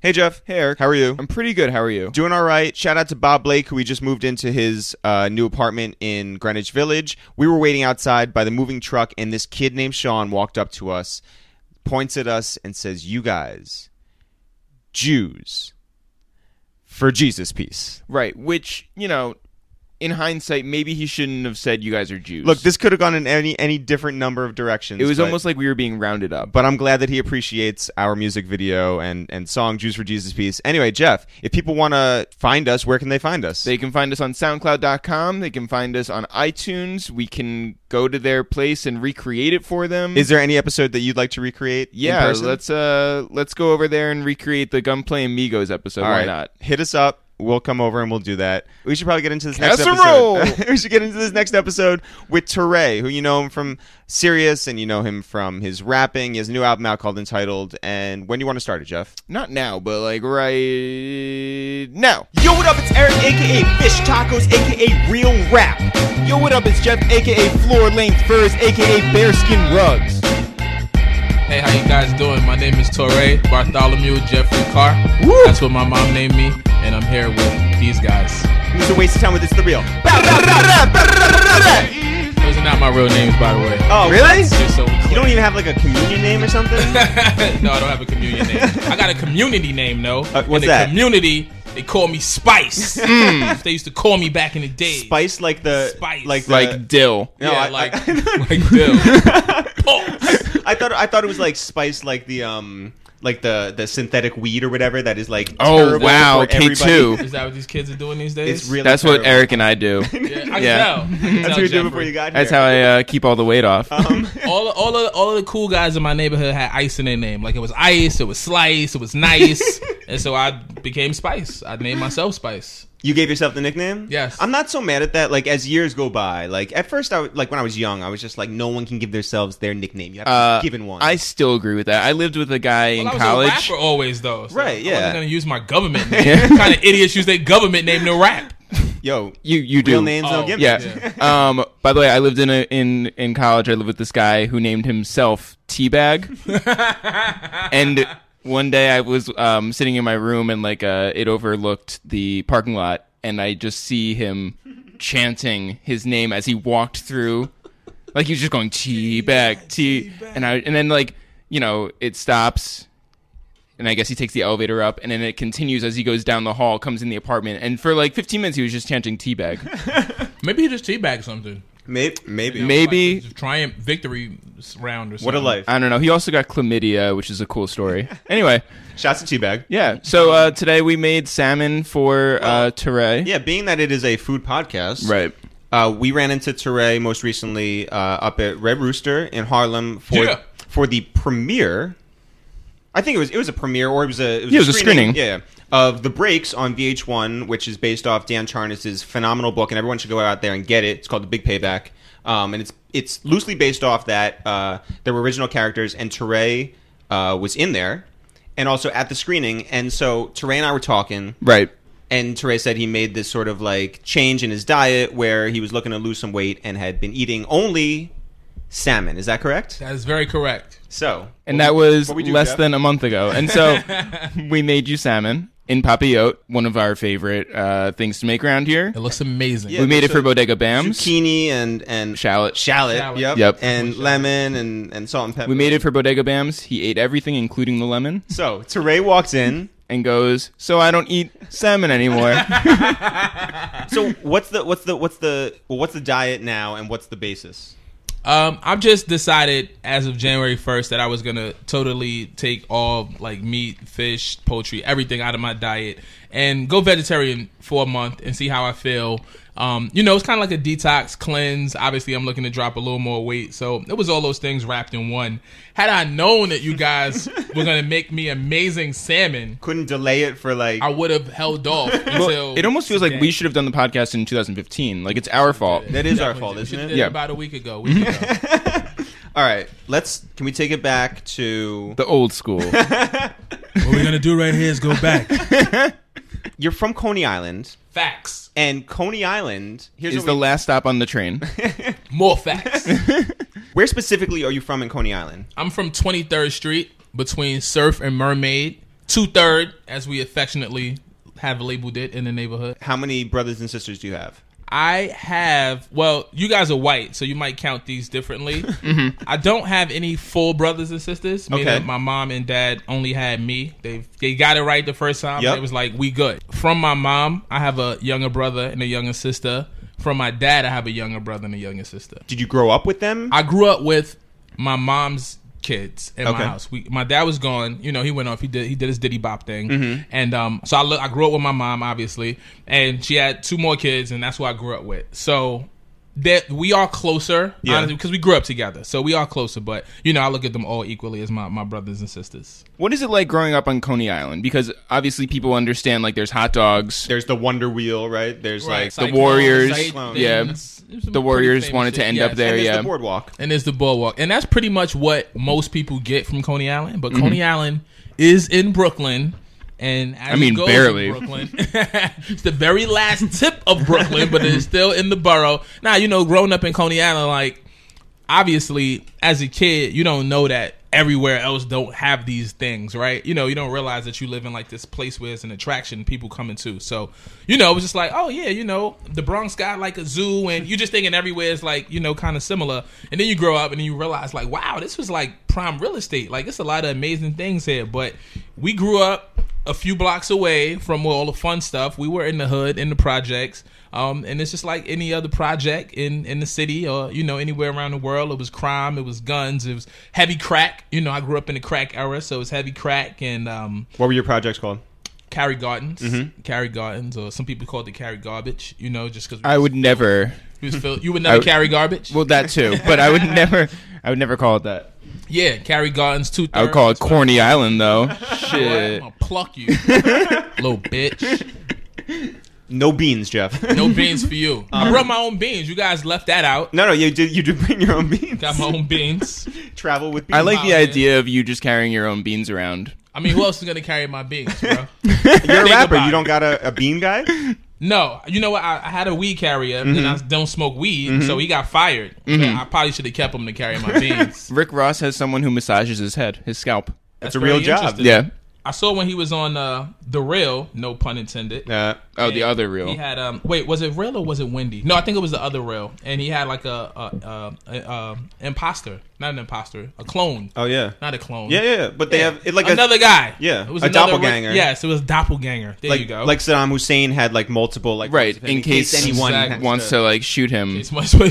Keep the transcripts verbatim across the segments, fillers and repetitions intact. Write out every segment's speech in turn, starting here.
Hey, Jeff. Hey, Eric. How are you? I'm pretty good. How are you? Doing all right. Shout out to Bob Blake, who we just moved into his uh, new apartment in Greenwich Village. We were waiting outside by the moving truck, and this kid named Sean walked up to us, points at us, and says, "You guys, Jews, for Jesus' peace." Right, which, you know... in hindsight, maybe he shouldn't have said you guys are Jews. Look, this could have gone in any any different number of directions. It was but, almost like we were being rounded up. But I'm glad that he appreciates our music video and, and song, Jews for Jesus' Peace. Anyway, Jeff, if people want to find us, where can they find us? They can find us on SoundCloud dot com. They can find us on iTunes. We can go to their place and recreate it for them. Is there any episode that you'd like to recreate yeah, in person? Yeah, let's, uh, let's go over there and recreate the Gunplay Amigos episode. All Why right. not? Hit us up. We'll come over and we'll do that. We should probably get into this next Casserole! episode. We should get into this next episode with Teray, who you know him from Sirius and you know him from his rapping. He has a new album out called Entitled. And when do you want to start it, Jeff? Not now, but like right now. Yo, what up? It's Eric, a k a. Fish Tacos, a k a. Real Rap. Yo, what up? It's Jeff, a k a. Floor Length Furs, a k a. Bearskin Rugs. Hey, how you guys doing? My name is Torre Bartholomew Jeffrey Carr. Woo! That's what my mom named me, and I'm here with these guys. It was a waste of time with It's the Real. Those are not my real names, by the way. Oh, really? So you don't even have like a communion name or something? No, I don't have a communion name. I got a community name, though. Uh, what's in the that? Community... they call me Spice. Mm. They used to call me back in the day. Spice like the... Spice. Like, the, like dill. No, yeah, I, like, I, I, like dill. I thought I thought it was like Spice like the... um. Like the, the synthetic weed or whatever that is like oh wow K two. Is that what these kids are doing these days? It's really that's terrible. What Eric and I do. yeah, I yeah. Can tell. That's what you did before you got here. That's how I uh, keep all the weight off. Um. all all of, all of the cool guys in my neighborhood had Ice in their name. Like it was Ice, it was Slice, it was Nice, and so I became Spice. I named myself Spice. You gave yourself the nickname? Yes. I'm not so mad at that. Like, as years go by, like, at first, I like, when I was young, I was just like, no one can give themselves their nickname. You have to uh, give it one. I still agree with that. I lived with a guy well, in I was college. I was a rapper always, though. So right, yeah. I wasn't going to use my government name. Yeah. What kind of idiots use their government name to rap? Yo, you, you do. Real names oh, don't give yeah. me. Yeah. um, by the way, I lived in, a, in in college. I lived with this guy who named himself Teabag. And... one day I was um, sitting in my room and like uh, it overlooked the parking lot, and I just see him chanting his name as he walked through, like he was just going tea bag tea, and I and then like you know it stops, and I guess he takes the elevator up, and then it continues as he goes down the hall, comes in the apartment, and for like fifteen minutes he was just chanting tea bag. Maybe he just tea bagged something. Maybe, maybe, you know, maybe like triumph victory round or something. What a life! I don't know. He also got chlamydia, which is a cool story. Anyway, shouts to Teabag. Yeah. So uh, today we made salmon for well, uh, Teray. Yeah, being that it is a food podcast, right? Uh, we ran into Teray most recently uh, up at Red Rooster in Harlem for yeah. for the premiere. I think it was it was a premiere or it was a it was, yeah, a, it was screening. a screening. Yeah. Of The Breaks on V H one, which is based off Dan Charnas' phenomenal book, and everyone should go out there and get it. It's called The Big Payback, um, and it's it's loosely based off that. Uh, there were original characters, and Teray uh, was in there, and also at the screening. And so Teray and I were talking, right? And Teray said he made this sort of like change in his diet where he was looking to lose some weight and had been eating only salmon. Is that correct? That is very correct. So, and that was do, less Jeff? than a month ago, and so we made you salmon. In Papillote, one of our favorite uh, things to make around here. It looks amazing. Yeah, we made it for Bodega Bams. Zucchini and, and shallot. Shallot. shallot. Yep. yep. And shallot. lemon and, and salt and pepper. We made it for Bodega Bams. He ate everything, including the lemon. So, Teray walks in and goes, "So I don't eat salmon anymore." So what's the what's the what's the what's the diet now, and what's the basis? Um, I've just decided as of January first that I was going to totally take all like meat, fish, poultry, everything out of my diet and go vegetarian for a month and see how I feel. Um, you know, it's kind of like a detox cleanse. Obviously, I'm looking to drop a little more weight. So it was all those things wrapped in one. Had I known that you guys were going to make me amazing salmon. Couldn't delay it for like. I would have held off until. Well, it almost feels today. Like we should have done the podcast in two thousand fifteen. Like it's our fault. That is Definitely. our fault, isn't it? Yeah. About a week ago. Week ago. All right. Let's. Can we take it back to. The old school. What we're going to do right here is go back. You're from Coney Island. Facts. And Coney Island here's is we... the last stop on the train. More facts. Where specifically are you from in Coney Island? I'm from twenty-third Street between Surf and Mermaid. Two-Third, as we affectionately have labeled it in the neighborhood. How many brothers and sisters do you have? I have, well, you guys are white, so you might count these differently. Mm-hmm. I don't have any full brothers and sisters. Okay. My mom and dad only had me. They they got it right the first time. Yep. It was like, we good. From my mom, I have a younger brother and a younger sister. From my dad, I have a younger brother and a younger sister. Did you grow up with them? I grew up with my mom's kids in okay. my house. We, my dad was gone. You know, he went off. He did he did his Diddy Bop thing. Mm-hmm. And um, so I, look, I grew up with my mom, obviously. And she had two more kids, and that's who I grew up with. So that we are closer, yeah. honestly, because we grew up together. So we are closer. But, you know, I look at them all equally as my, my brothers and sisters. What is it like growing up on Coney Island? Because obviously people understand, like, there's hot dogs. There's the Wonder Wheel, right? There's, right. like, Cyclones, the Warriors. Cyclones. Yeah. It's, it's the Warriors wanted to end yes. up there, and yeah. And there's the boardwalk. And there's the boardwalk. And that's pretty much what most people get from Coney Island. But mm-hmm. Coney Island is in Brooklyn. And I mean, barely. Brooklyn, it's the very last tip of Brooklyn, but it's still in the borough. Now, you know, growing up in Coney Island, like, obviously, as a kid, you don't know that everywhere else don't have these things, right? You know, you don't realize that you live in, like, this place where it's an attraction people coming to. So, you know, it was just like, oh, yeah, you know, the Bronx got, like, a zoo, and you're just thinking everywhere is, like, you know, kind of similar. And then you grow up, and then you realize, like, wow, this was, like, prime real estate. Like, it's a lot of amazing things here. But we grew up a few blocks away from all the fun stuff. We were in the hood, in the projects, um, and it's just like any other project in, in the city or, you know, anywhere around the world. It was crime, it was guns, it was heavy crack. You know, I grew up in the crack era, so it was heavy crack. And um, what were your projects called? Carry Gardens, mm-hmm. Carry Gardens, or some people call it the Carry Garbage. You know, just because I would filled. never. Was filled. You would never would, carry garbage. Well, that too, but I would never. I would never call it that. Yeah, Carry Gardens, two thirds. I would call it Corny whatever. Island, though. Shit. I'm going to pluck you, little bitch. No beans, Jeff. No beans for you. Um, I brought my own beans. You guys left that out. No, no, you do, you do bring your own beans. Got my own beans. Travel with beans. I like the idea in. of you just carrying your own beans around. I mean, who else is going to carry my beans, bro? You're Think a rapper. You don't got a, a bean guy? No, you know what? I, I had a weed carrier, mm-hmm. and I don't smoke weed, mm-hmm. so he got fired. Mm-hmm. I probably should have kept him to carry my beans. Rick Ross has someone who massages his head, his scalp. That's, That's a real job. Yeah, I saw when he was on uh, The Real, no pun intended. Uh, oh, the other Real. He had um. Wait, was it Real or was it Wendy? No, I think it was the other Real, and he had like a a, a, a, a imposter, not an imposter, a clone. Oh yeah, not a clone. Yeah, yeah, but they yeah. have it like another a, guy. Yeah, it was a doppelganger. Re- yes, it was doppelganger. There like, you go. Like Saddam Hussein had like multiple like right in, in case, case anyone exactly. wants to, to like shoot him.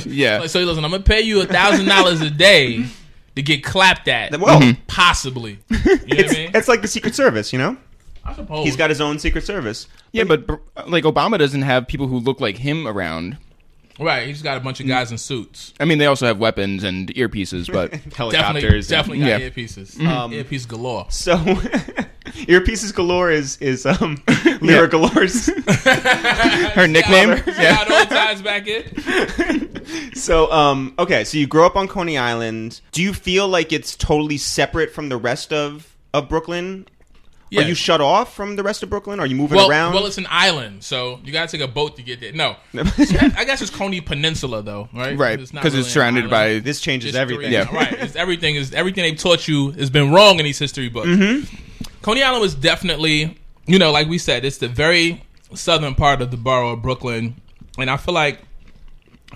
Yeah. Like, so listen, I'm gonna pay you a thousand dollars a day. To get clapped at. Well, mm-hmm. possibly. You know it's, what I mean? It's like the Secret Service, you know? I suppose. He's got his own Secret Service. Yeah, but, but like Obama doesn't have people who look like him around. Right, he's got a bunch of guys in suits. I mean, they also have weapons and earpieces, but helicopters. Definitely, and, definitely got yeah. earpieces. Um, Earpiece galore. So, Earpieces galore is, is um, Lyra Galore's her nickname. Yeah, old times back in. So, um, okay, so you grow up on Coney Island. Do you feel like it's totally separate from the rest of, of Brooklyn? Yeah. Are you shut off from the rest of Brooklyn? Are you moving well, around? Well, it's an island, so you got to take a boat to get there. No. I guess it's Coney Peninsula, though, right? Right, because it's, really it's surrounded by... This changes it's everything. Yeah. Right, it's everything is everything they've taught you has been wrong in these history books. Mm-hmm. Coney Island was definitely, you know, like we said, it's the very southern part of the borough of Brooklyn, and I feel like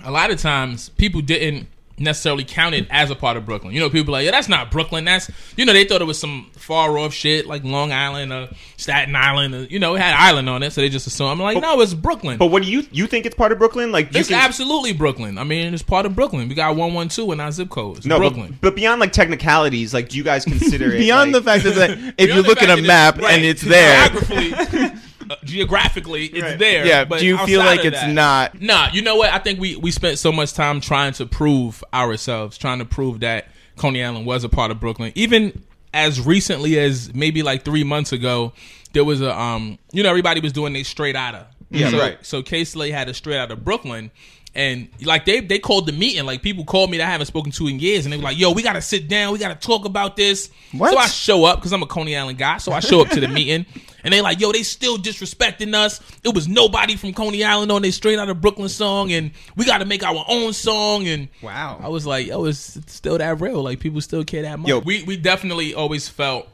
a lot of times people didn't necessarily count it as a part of Brooklyn. You know, people are like, yeah, that's not Brooklyn. That's, you know, they thought it was some far off shit like Long Island or Staten Island. Or, you know, it had island on it, so they just assume. I'm like, but, no, it's Brooklyn. But what do you you think it's part of Brooklyn? Like, it's can... absolutely Brooklyn. I mean, it's part of Brooklyn. We got one one two in our zip code. It's no, Brooklyn. But, but beyond like technicalities, like, do you guys consider it beyond like... the fact that like, if you look at a map right, and it's there. Uh, geographically, it's right. there. Yeah, but do you feel like it's that, not? Nah, you know what? I think we, we spent so much time trying to prove ourselves, trying to prove that Coney Island was a part of Brooklyn. Even as recently as maybe like three months ago, there was a, um, you know, everybody was doing their straight outta. Yeah, so, right. So K-Slay had a straight outta Brooklyn. And, like, they, they called the meeting. Like, people called me that I haven't spoken to in years. And they were like, yo, we got to sit down. We got to talk about this. What? So I show up, because I'm a Coney Island guy. So I show up to the meeting. And they like, yo, they still disrespecting us. It was nobody from Coney Island on their Straight Outta Brooklyn song. And we got to make our own song. And wow. I was like, yo, it's, it's still that real. Like, people still care that much. Yo, we, we definitely always felt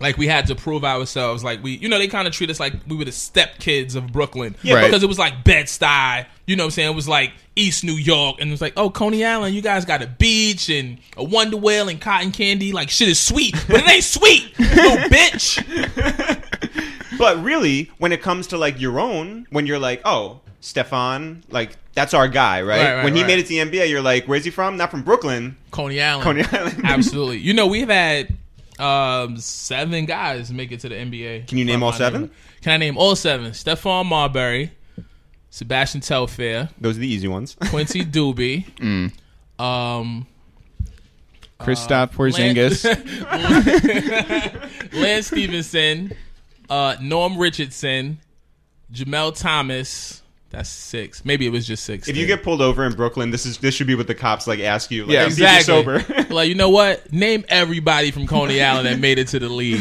Like, we had to prove ourselves. Like, we, you know, they kind of treat us like we were the step kids of Brooklyn. Yeah, right. Because it was like Bed-Stuy, you know what I'm saying? It was like East New York. And it was like, oh, Coney Island, you guys got a beach and a Wonder Whale and cotton candy. Like, shit is sweet. But it ain't sweet, little bitch. But really, when it comes to, like, your own, when you're like, oh, Stefan, like, that's our guy, right? right, right when he right. made it to the N B A, you're like, where's he from? Not from Brooklyn. Coney Island. Coney Island. Absolutely. You know, we've had... Um, seven guys make it to the N B A. Can you name all seven? Name. Can I name all seven? Stephon Marbury, Sebastian Telfair. Those are the easy ones. Quincy Doobie. Mm. Um, Kristaps uh, Porzingis. Lance, Lance Stevenson. Uh, Norm Richardson. Jamel Thomas. That's six. Maybe it was just six. If eight. You get pulled over in Brooklyn, this is this should be what the cops like ask you. Like, yeah, exactly. Sober. Like, you know what? Name everybody from Coney Island that made it to the league.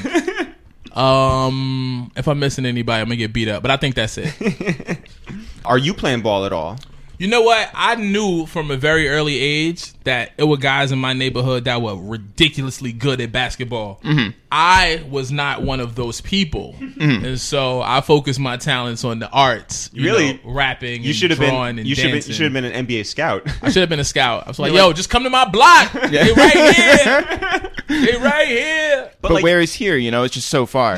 Um, if I'm missing anybody, I'm gonna get beat up. But I think that's it. Are you playing ball at all? You know what? I knew from a very early age that it were guys in my neighborhood that were ridiculously good at basketball. Mm-hmm. I was not one of those people. Mm-hmm. And so I focused my talents on the arts. You really? Know, rapping you and drawing been, and you dancing. Been, you should have been an N B A scout. I should have been a scout. I was like, You're yo, like, just come to my block. Yeah. They're right here. They're right here. But, but like, where is here? You know, it's just so far.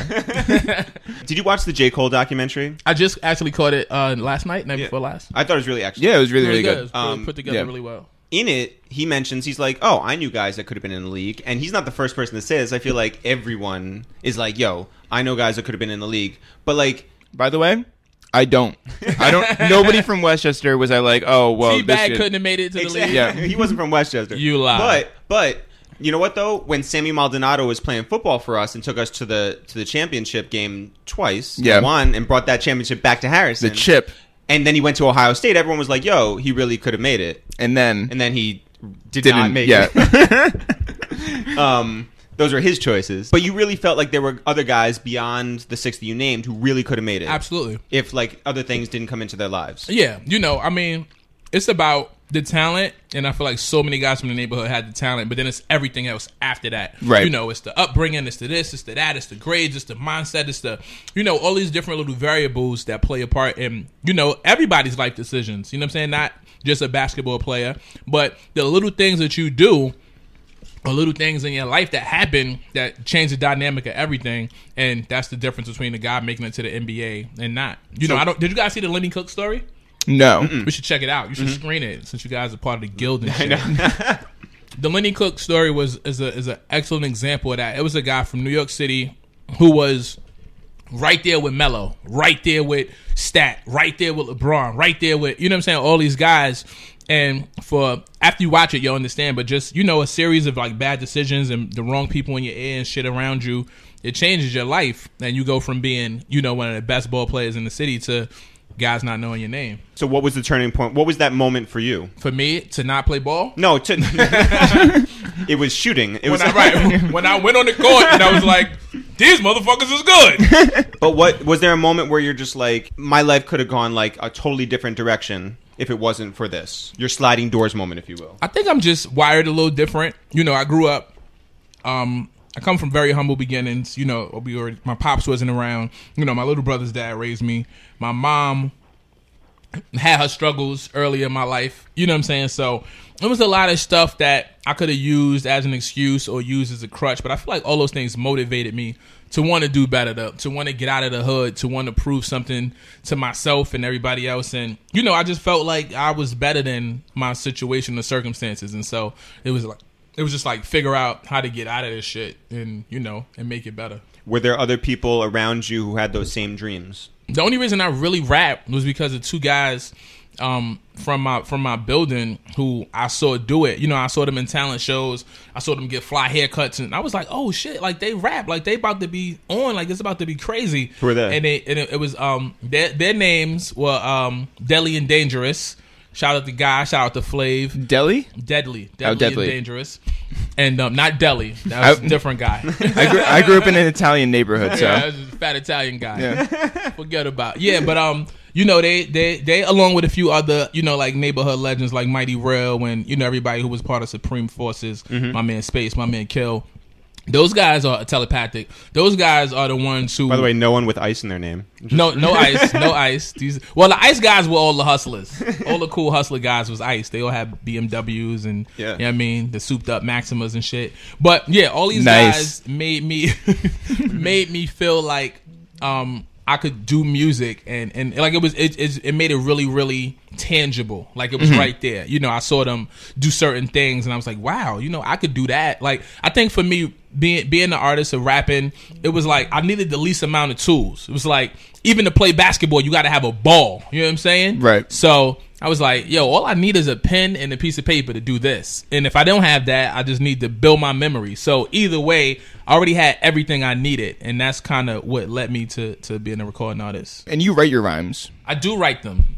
Did you watch the J. Cole documentary? I just actually caught it uh, last night, night yeah. before last. I thought it was really excellent. Yeah. Yeah, it was really, really, really good. good. Um, put together yeah. really well. In it, he mentions, he's like, oh, I knew guys that could have been in the league. And he's not the first person to say this. I feel like everyone is like, yo, I know guys that could have been in the league. But like, by the way, I don't. I don't. Nobody from Westchester was I like, oh, well, T-Bag this couldn't have made it to the exactly. league. Yeah. He wasn't from Westchester. You lie. But, but... You know what, though? When Sammy Maldonado was playing football for us and took us to the to the championship game twice, yeah. he won and brought that championship back to Harrison. The chip. And then he went to Ohio State. Everyone was like, yo, he really could have made it. And then and then he did not make yeah. it. um, those were his choices. But you really felt like there were other guys beyond the six that you named who really could have made it. Absolutely. If, like, other things didn't come into their lives. Yeah. You know, I mean, it's about the talent, and I feel like so many guys from the neighborhood had the talent, but then it's everything else after that. Right. You know, it's the upbringing, it's the this, it's the that, it's the grades, it's the mindset, it's the, you know, all these different little variables that play a part in, you know, everybody's life decisions. You know what I'm saying? Not just a basketball player, but the little things that you do or little things in your life that happen that change the dynamic of everything, and that's the difference between a guy making it to the N B A and not. You so, know, I don't. Did you guys see the Lenny Cook story? No. Mm-mm. We should check it out. You should mm-hmm. screen it since you guys are part of the guild and shit. The Lenny Cook story was is a is an excellent example of that. It was a guy from New York City who was right there with Melo, right there with Stat, right there with LeBron, right there with, you know what I'm saying, all these guys. And for after you watch it, you'll understand. But just, you know, a series of like bad decisions and the wrong people in your ear and shit around you, it changes your life. And you go from being, you know, one of the best ball players in the city to guys not knowing your name. So what was the turning point? What was that moment for you? For me, to not play ball? No, to it was shooting. It when was I, right when I went on the court and I was like, these motherfuckers is good. But what was there a moment where you're just like, my life could have gone like a totally different direction if it wasn't for this? Your sliding doors moment, if you will. I think I'm just wired a little different. You know, I grew up. Um, I come from very humble beginnings. You know, we were, my pops wasn't around. You know, my little brother's dad raised me. My mom had her struggles early in my life. You know what I'm saying? So it was a lot of stuff that I could have used as an excuse or used as a crutch. But I feel like all those things motivated me to want to do better, to, to want to get out of the hood, to want to prove something to myself and everybody else. And, you know, I just felt like I was better than my situation or circumstances. And so it was like, it was just like, figure out how to get out of this shit and, you know, and make it better. Were there other people around you who had those same dreams? The only reason I really rapped was because of two guys um, from my from my building who I saw do it. You know, I saw them in talent shows. I saw them get fly haircuts. And I was like, oh, shit, like, they rap. Like, they about to be on. Like, it's about to be crazy. Who were they? And, they, and it, it was, um their, their names were um, Deadly and Dangerous. Shout out to Guy. Shout out to Flav. Deadly? Deadly. Deadly, oh, Deadly. And Dangerous. And um, not Deli. That was I, a different guy. I, grew, I grew up in an Italian neighborhood, so. Yeah, I was a fat Italian guy. Yeah. Forget about it. Yeah, but, um, you know, they, they, they, along with a few other, you know, like neighborhood legends like Mighty Rail and, you know, everybody who was part of Supreme Forces, mm-hmm. my man Space, my man Kill. Those guys are telepathic. Those guys are the ones who... By the way, no one with ice in their name. Just... No, no ice. No ice. These, well, the ice guys were all the hustlers. All the cool hustler guys was ice. They all had B M Ws and, yeah. you know what I mean, the souped up Maximas and shit. But, yeah, all these nice. guys made me made me feel like um, I could do music. And, and like, it was it, it, it made it really, really tangible. Like, it was mm-hmm. right there. You know, I saw them do certain things, and I was like, wow, you know, I could do that. Like, I think for me... Being being an artist and rapping, it was like I needed the least amount of tools. It was like, even to play basketball, you got to have a ball. You know what I'm saying? Right. So I was like, yo, all I need is a pen and a piece of paper to do this. And if I don't have that, I just need to build my memory. So either way, I already had everything I needed. And that's kind of what led me to, to being a recording artist. And you write your rhymes. I do write them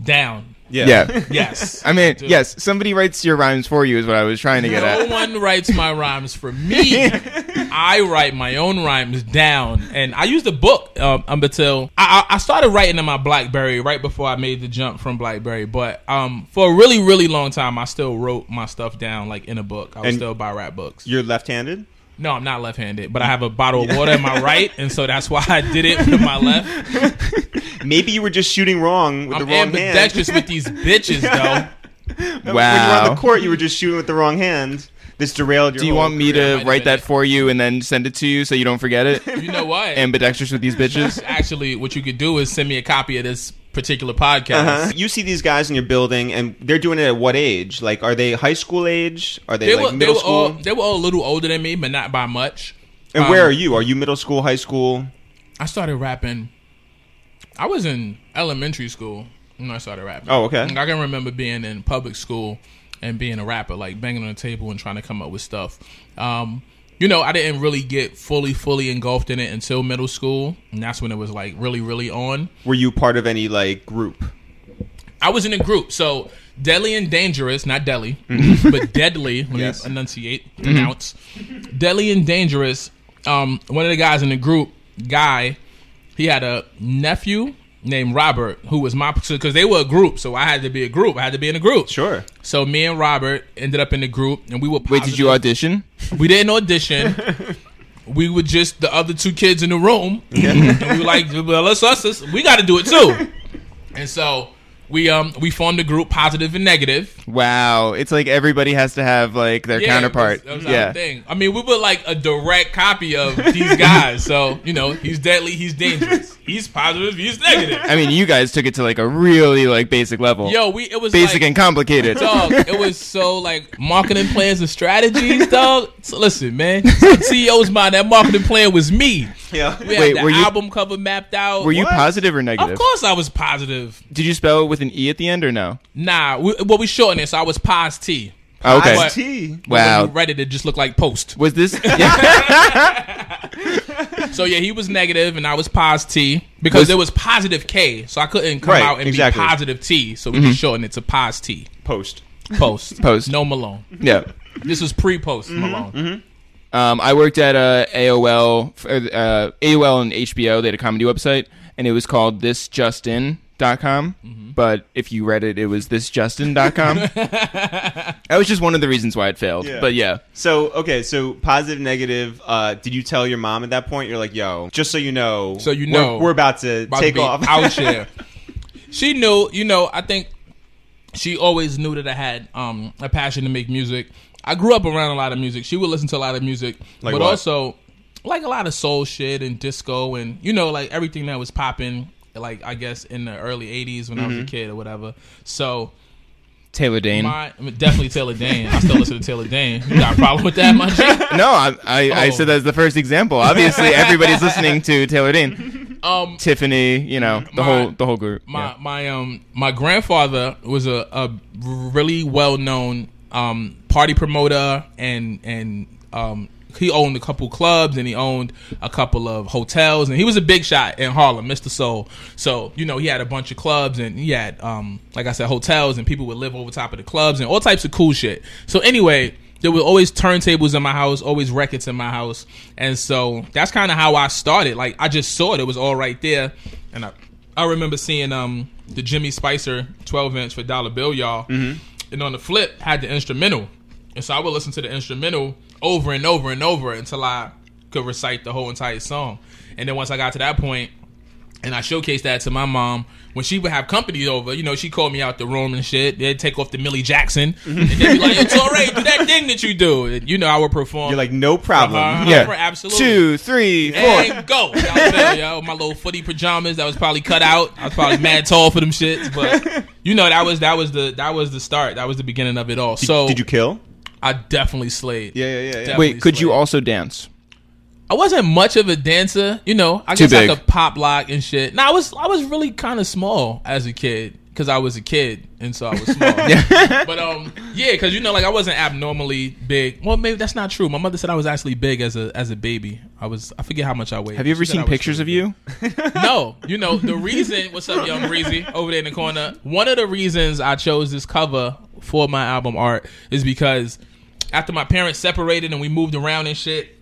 down. Yeah. yeah. Yes. I mean, Dude. yes. Somebody writes your rhymes for you is what I was trying to get no at. No one writes my rhymes for me. I write my own rhymes down, and I used a book um, until I, I started writing in my BlackBerry right before I made the jump from BlackBerry. But um, for a really, really long time, I still wrote my stuff down like in a book. I would and still buy rap books. You're left-handed? No, I'm not left-handed, but I have a bottle of water in my right, and so that's why I did it with my left. Maybe you were just shooting wrong with I'm the wrong hand. I'm ambidextrous with these bitches, though. Wow. When you were on the court, you were just shooting with the wrong hand. This derailed your Do you want me career. to write that for you and then send it to you so you don't forget it? You know what? Ambidextrous with these bitches? Actually, what you could do is send me a copy of this particular podcast. Uh-huh. You see these guys in your building, and they're doing it at what age? Like, are they high school age? Are they, they like were, middle they school? All, they were all a little older than me, but not by much. And um, where are you? Are you middle school, high school? I started rapping. I was in elementary school when I started rapping. Oh, okay. I can remember being in public school and being a rapper, like banging on the table and trying to come up with stuff. Um, you know, I didn't really get fully, fully engulfed in it until middle school. And that's when it was like really, really on. Were you part of any like group? I was in a group. So Deadly and Dangerous, not Deadly, mm-hmm. but Deadly. Let yes. me enunciate, pronounce. Mm-hmm. Deadly and Dangerous. Um, one of the guys in the group, Guy, he had a nephew named Robert, who was my, because they were a group, so I had to be a group. I had to be in a group. Sure. So me and Robert ended up in the group, and we were positive. Wait, did you audition? We didn't audition. We were just the other two kids in the room. Yeah. And we were like, well, let's us, we got to do it too. And so we um we formed a group, Positive and Negative. Wow, it's like everybody has to have like their yeah, counterpart. That was yeah. thing. I mean, we were like a direct copy of these guys. So you know, he's deadly, he's dangerous. He's positive, he's negative. I mean, you guys took it to like a really like basic level. Yo, we it was basic like, and complicated. Dog, it was so like marketing plans and strategies, dog. So listen, man, C E O's mind, that marketing plan was me. Yeah, we had Wait, the were album you, cover mapped out. Were you what? positive or negative? Of course, I was positive. Did you spell it with an E at the end or no? Nah, we, well, we shortened it, so I was Pos T. Oh, okay. Pos T. Wow. When you read it, it just looked like post. Was this? Yeah. So yeah, he was negative and I was Pos T because was, there was Positive K, so I couldn't come right, out and exactly. be Positive T, so we mm-hmm. just shortened it to Pos T. Post. Post. Post. No Malone. Yeah. This was pre-post mm-hmm. Malone. Mm-hmm. Um, I worked at uh, A O L, uh, A O L and H B O. They had a comedy website, and it was called this just in dot com. Mm-hmm. But if you read it, it was this justin dot com. That was just one of the reasons why it failed. Yeah. But yeah. So, okay, so positive, negative. Uh, did you tell your mom at that point? You're like, yo, just so you know, so you know, we're, we're about to about take to off. Out here. She knew, you know, I think she always knew that I had um, a passion to make music. I grew up around a lot of music. She would listen to a lot of music, like but what? also like a lot of soul shit and disco and, you know, like everything that was popping, like, I guess in the early eighties when mm-hmm. I was a kid or whatever. So Taylor Dane. My, definitely Taylor Dane. I still listen to Taylor Dane. You got a problem with that, my G? No, I I, oh. I said that as the first example. Obviously, everybody's listening to Taylor Dane. Um, Tiffany, you know, the my, whole the whole group. My yeah. my um my grandfather was a, a really well-known um party promoter, and and um he owned a couple clubs and he owned a couple of hotels, and he was a big shot in Harlem, Mister Soul. So you know, he had a bunch of clubs, and he had um like I said, hotels, and people would live over top of the clubs and all types of cool shit. So anyway, there were always turntables in my house, always records in my house, and so that's kind of how I started. Like, I just saw it it was all right there, and I I remember seeing um the Jimmy Spicer twelve inch for Dollar Bill, y'all. Mm-hmm. And on the flip, had the instrumental. And so I would listen to the instrumental over and over and over until I could recite the whole entire song. And then once I got to that point, and I showcased that to my mom, when she would have company over, you know, she called me out the room and shit. They'd take off the Millie Jackson. Mm-hmm. And they'd be like, it's all right, do that thing that you do. And, you know, I would perform. You're like, no problem. Uh, yeah. Absolutely. Two, three, four. And go. There, yo. My little footy pajamas that was probably cut out. I was probably mad tall for them shits. But, you know, that was that was the that was the start. That was the beginning of it all. Did, so did you kill? I definitely slayed. Yeah, yeah, yeah. Definitely Wait, could slayed. You also dance? I wasn't much of a dancer, you know. I guess I could pop lock and shit. No, I was I was really kind of small as a kid because I was a kid and so I was small. yeah. But um, yeah, because you know, like I wasn't abnormally big. Well, maybe that's not true. My mother said I was actually big as a as a baby. I was I forget how much I weighed. Have you ever she seen pictures of you? No, you know the reason. What's up, Young Breezy over there in the corner? One of the reasons I chose this cover for my album art is because after my parents separated and we moved around and shit,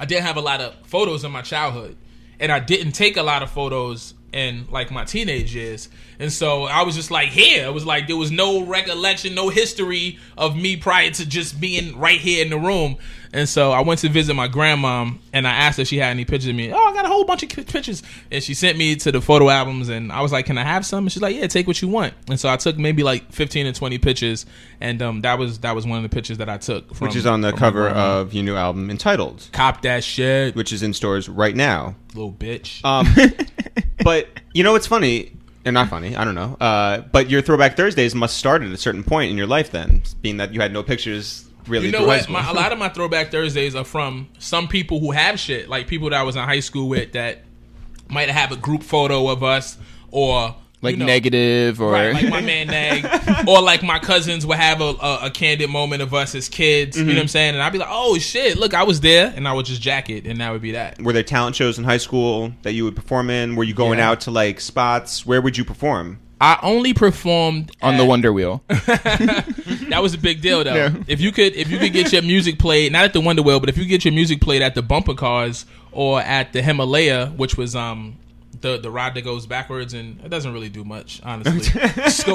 I didn't have a lot of photos in my childhood, and I didn't take a lot of photos in like my teenage years, and so I was just like here. It was like there was no recollection, no history of me prior to just being right here in the room. And so I went to visit my grandmom, and I asked if she had any pictures of me. Oh, I got a whole bunch of pictures, and she sent me to the photo albums, and I was like, "Can I have some?" And she's like, "Yeah, take what you want." And so I took maybe like fifteen or twenty pictures, and um, that was that was one of the pictures that I took, from, which is on the cover of your new album entitled "Cop That Shit," which is in stores right now. Little bitch. Um, but you know what's funny? And not funny, I don't know. Uh, but your Throwback Thursdays must start at a certain point in your life, then, being that you had no pictures. Really you know what? My, a lot of my Throwback Thursdays are from some people who have shit, like people that I was in high school with that might have a group photo of us, or like you know, negative, or right, like my man Nag, or like my cousins would have a, a, a candid moment of us as kids. Mm-hmm. You know what I'm saying? And I'd be like, "Oh shit, look, I was there," and I would just jack it, and that would be that. Were there talent shows in high school that you would perform in? Were you going yeah. out to like spots? Where would you perform? I only performed on at, the Wonder Wheel. That was a big deal, though. Yeah. If you could, if you could get your music played, not at the Wonder Wheel, but if you could get your music played at the Bumper Cars or at the Himalaya, which was um the the ride that goes backwards, and it doesn't really do much, honestly.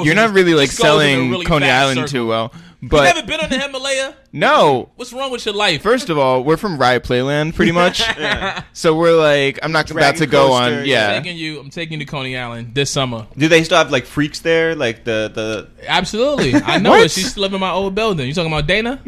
You're in, not really like selling really Coney Island circle. Too well. But you haven't been on the Himalaya? No. What's wrong with your life? First of all, we're from Riot Playland, pretty much. yeah. So we're like, I'm not Dragon about to go coaster. On. Yeah, I'm taking you. I'm taking you to Coney Island this summer. Do they still have like freaks there? Like the the. Absolutely, I know it. She's still up in my old building. You talking about Dana?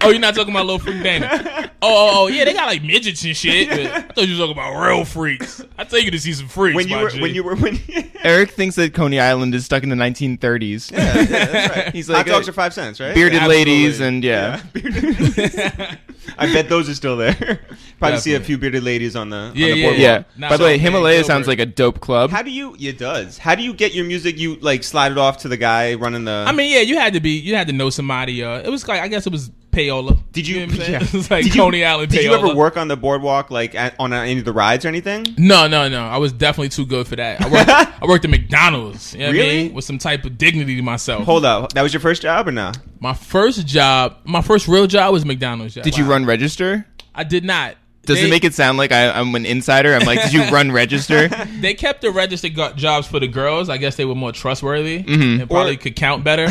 Oh, you're not talking about little freak Dana. Oh, oh, oh yeah, they got like midgets and shit. I thought you were talking about real freaks. I take you to see some freaks. When you were, G. when you were, when Eric thinks that Coney Island is stuck in the nineteen thirties. Yeah, yeah that's right. He's like. Five cents, right? Bearded yeah, ladies and yeah. yeah. I bet those are still there. Probably definitely. See a few bearded ladies on the yeah, on the boardwalk. Yeah, yeah. By the way, Himalaya sounds like a dope club. How do you? It does. How do you get your music? You like slide it off to the guy running the. I mean, yeah, you had to be. You had to know somebody. Uh, it was like I guess it was payola. Did you? you know yeah. It was like did Coney you, Island. Payola. Did you ever work on the boardwalk like at, on any of the rides or anything? No, no, no. I was definitely too good for that. I worked. I worked at McDonald's. You know really? What I mean? With some type of dignity to myself. Hold up. That was your first job or not? My first job. My first real job was McDonald's. Job. Did wow. you run register? I did not. Does they, it make it sound like I, I'm an insider? I'm like, did you run register? They kept the register go- jobs for the girls. I guess they were more trustworthy mm-hmm. and probably or, could count better.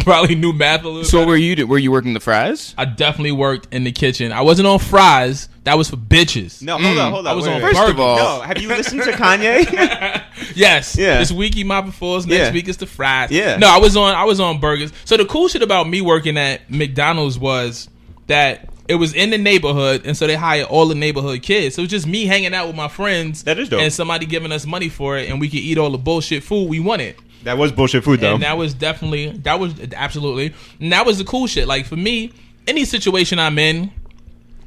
Probably knew math a little. So better. Were you? Were you working the fries? I definitely worked in the kitchen. I wasn't on fries. That was for bitches. No, hold mm. on, hold on. I was wait, on wait, first burgers. Of all, no, have you listened to Kanye? Yes. Yeah. This week he mopping fours. Next yeah. week it's the fries. Yeah. No, I was on. I was on burgers. So the cool shit about me working at McDonald's was that. It was in the neighborhood, and so they hired all the neighborhood kids. So it was just me hanging out with my friends. That is dope. And somebody giving us money for it, and we could eat all the bullshit food we wanted. That was bullshit food, though. And that was definitely, that was absolutely, and that was the cool shit. Like, for me, any situation I'm in,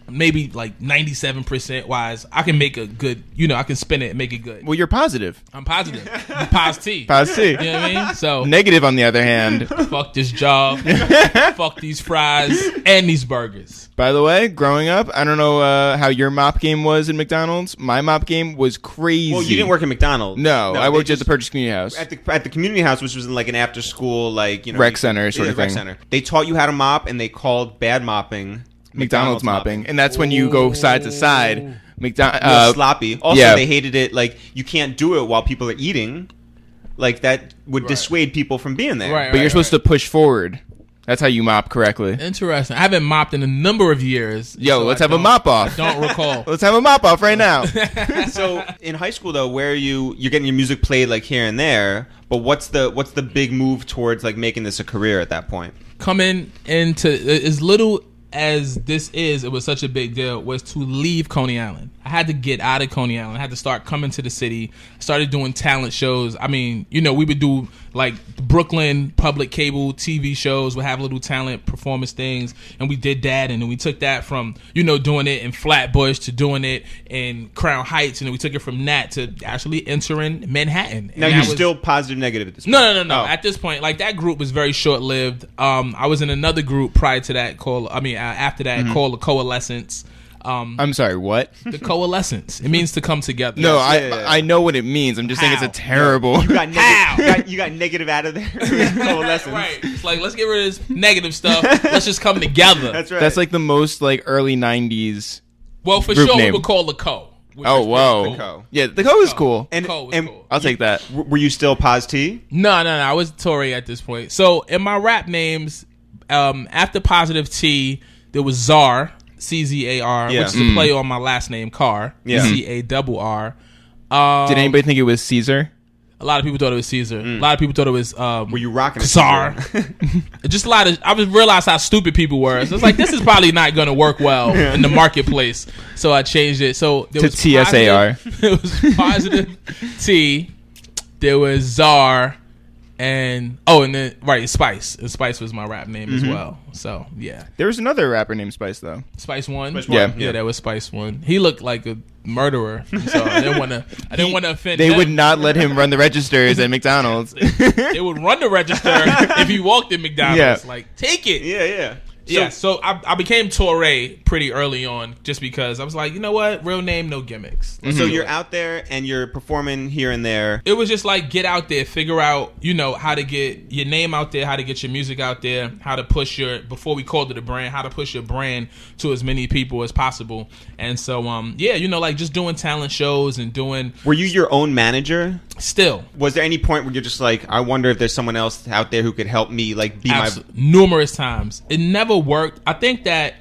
maybe like ninety-seven percent wise, I can make a good, you know, I can spin it and make it good. Well, you're positive. I'm positive. I'm positive. Positive. You know what I mean? So negative, on the other hand. Fuck this job. Fuck these fries and these burgers. By the way, growing up, I don't know uh, how your mop game was in McDonald's. My mop game was crazy. Well, you didn't work at McDonald's. No, no I worked just, at the Purchase Community House. At the at the community house, which was in like an after school, like, you know. Rec center sort yeah, of thing. Rec center. They taught you how to mop, and they called bad mopping McDonald's, McDonald's mopping. mopping, and that's when you go side to side. McDonald uh, sloppy. Also, yeah. They hated it. Like you can't do it while people are eating. Like that would right. dissuade people from being there. Right, but right, you're right. supposed to push forward. That's how you mop correctly. Interesting. I haven't mopped in a number of years. Yo, so let's I have a mop off. I don't recall. Let's have a mop off right now. So in high school, though, where are you? You're getting your music played like here and there. But what's the what's the big move towards like making this a career at that point? Coming into as little as this is, it was such a big deal, was to leave Coney Island. I had to get out of Coney Island. I had to start coming to the city. I started doing talent shows. I mean, you know, we would do like Brooklyn public cable T V shows. We'd have little talent performance things. And we did that. And then we took that from, you know, doing it in Flatbush to doing it in Crown Heights. And then we took it from that to actually entering Manhattan. And now you're was, still positive negative at this point? No, no, no, no. Oh. At this point, like that group was very short lived. Um, I was in another group prior to that called, I mean, uh, after that mm-hmm. called the Coalescence. Um, I'm sorry, what? The Coalescence. It means to come together. No, I yeah, yeah, yeah. I know what it means. I'm just How? saying it's a terrible. You got, neg- How? You, got, you got negative out of there. Coalescence. Right. It's like, let's get rid of this negative stuff. Let's just come together. That's right. That's like the most like early nineties. Well, for group sure, name. we would call the Co. Oh, whoa. The Co. Yeah, the Co is Co. cool. And, Co is and cool. I'll take that. Were you still Paz T? No, no, no. I was Tory at this point. So in my rap names, um, after Positive T, there was Czar. C Z A R, yeah. which is a mm. play on my last name, Carr. Yeah. C A R R. Um, Did anybody think it was Caesar? A lot of people thought it was Caesar. Mm. A lot of people thought it was... Um, were you rocking Czar? Just a lot of... I just realized how stupid people were. So it's like, this is probably not going to work well yeah. in the marketplace. So I changed it. So there to was T S A R. Positive, it was Positive T. There was Czar. And oh, and then right, Spice. And Spice was my rap name mm-hmm. as well. So yeah, there was another rapper named Spice though. Spice One. Spice One. Yeah. yeah, yeah, that was Spice One. He looked like a murderer. So I didn't want to. I didn't want to offend. They them. would not let him run the registers at McDonald's. They would run the register if he walked in McDonald's. Yeah. Like take it. Yeah, yeah. So, yeah, so I, I became Touré pretty early on just because I was like, you know what? Real name, no gimmicks. Mm-hmm. So you're out there and you're performing here and there. It was just like get out there, figure out, you know, how to get your name out there, how to get your music out there, how to push your, before we called it a brand, how to push your brand to as many people as possible. And so, um, yeah, you know, like just doing talent shows and doing. Were you your own manager? Still. Was there any point where you're just like, I wonder if there's someone else out there who could help me like be Absol- my. Numerous times. It never worked. I think that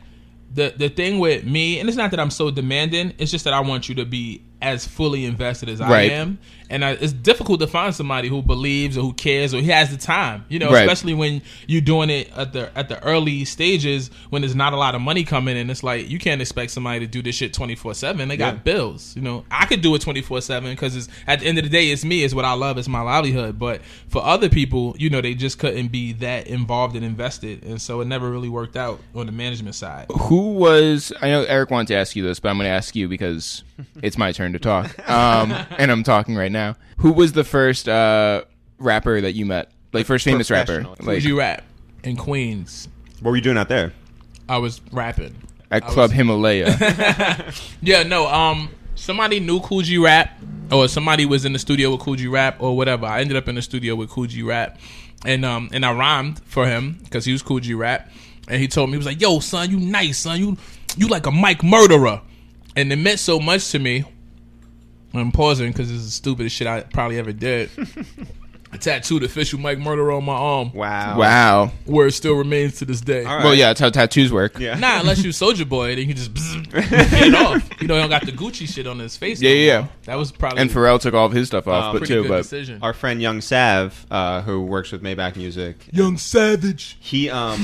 the the thing with me, and it's not that I'm so demanding, it's just that I want you to be as fully invested as I right. am, and I, it's difficult to find somebody who believes or who cares or who has the time, you know, right. especially when you're doing it at the at the early stages when there's not a lot of money coming in. It's like you can't expect somebody to do this shit twenty-four seven. They got yeah. bills, you know. I could do it twenty-four seven because at the end of the day, it's me, it's what I love, it's my livelihood. But for other people, you know, they just couldn't be that involved and invested, and so it never really worked out on the management side. Who was? I know Eric wanted to ask you this, but I'm going to ask you because it's my turn to talk, um, and I'm talking right now. Who was the first uh, rapper that you met? Like first famous rapper? Like, who did you rap in Queens? What were you doing out there? I was rapping at I Club was... Himalaya. yeah, no. Um, somebody knew Kool G Rap, or somebody was in the studio with Kool G Rap, or whatever. I ended up in the studio with Kool G Rap, and um, and I rhymed for him because he was Kool G Rap, and he told me he was like, "Yo, son, you nice, son. You you like a Mike murderer," and it meant so much to me. I'm pausing because this is the stupidest shit I probably ever did. I tattooed official Mike Murderer on my arm. Wow. Wow. Where it still remains to this day. Right. Well, yeah, that's how tattoos work. Yeah. Nah, unless you Soulja Boy, then you can just get it off. You know, he don't got the Gucci shit on his face. Yeah, no yeah. More. That was probably... And Pharrell took all of his stuff off, uh, but too. Good but decision. Our friend Young Sav, uh, who works with Maybach Music. Young Savage. He, um,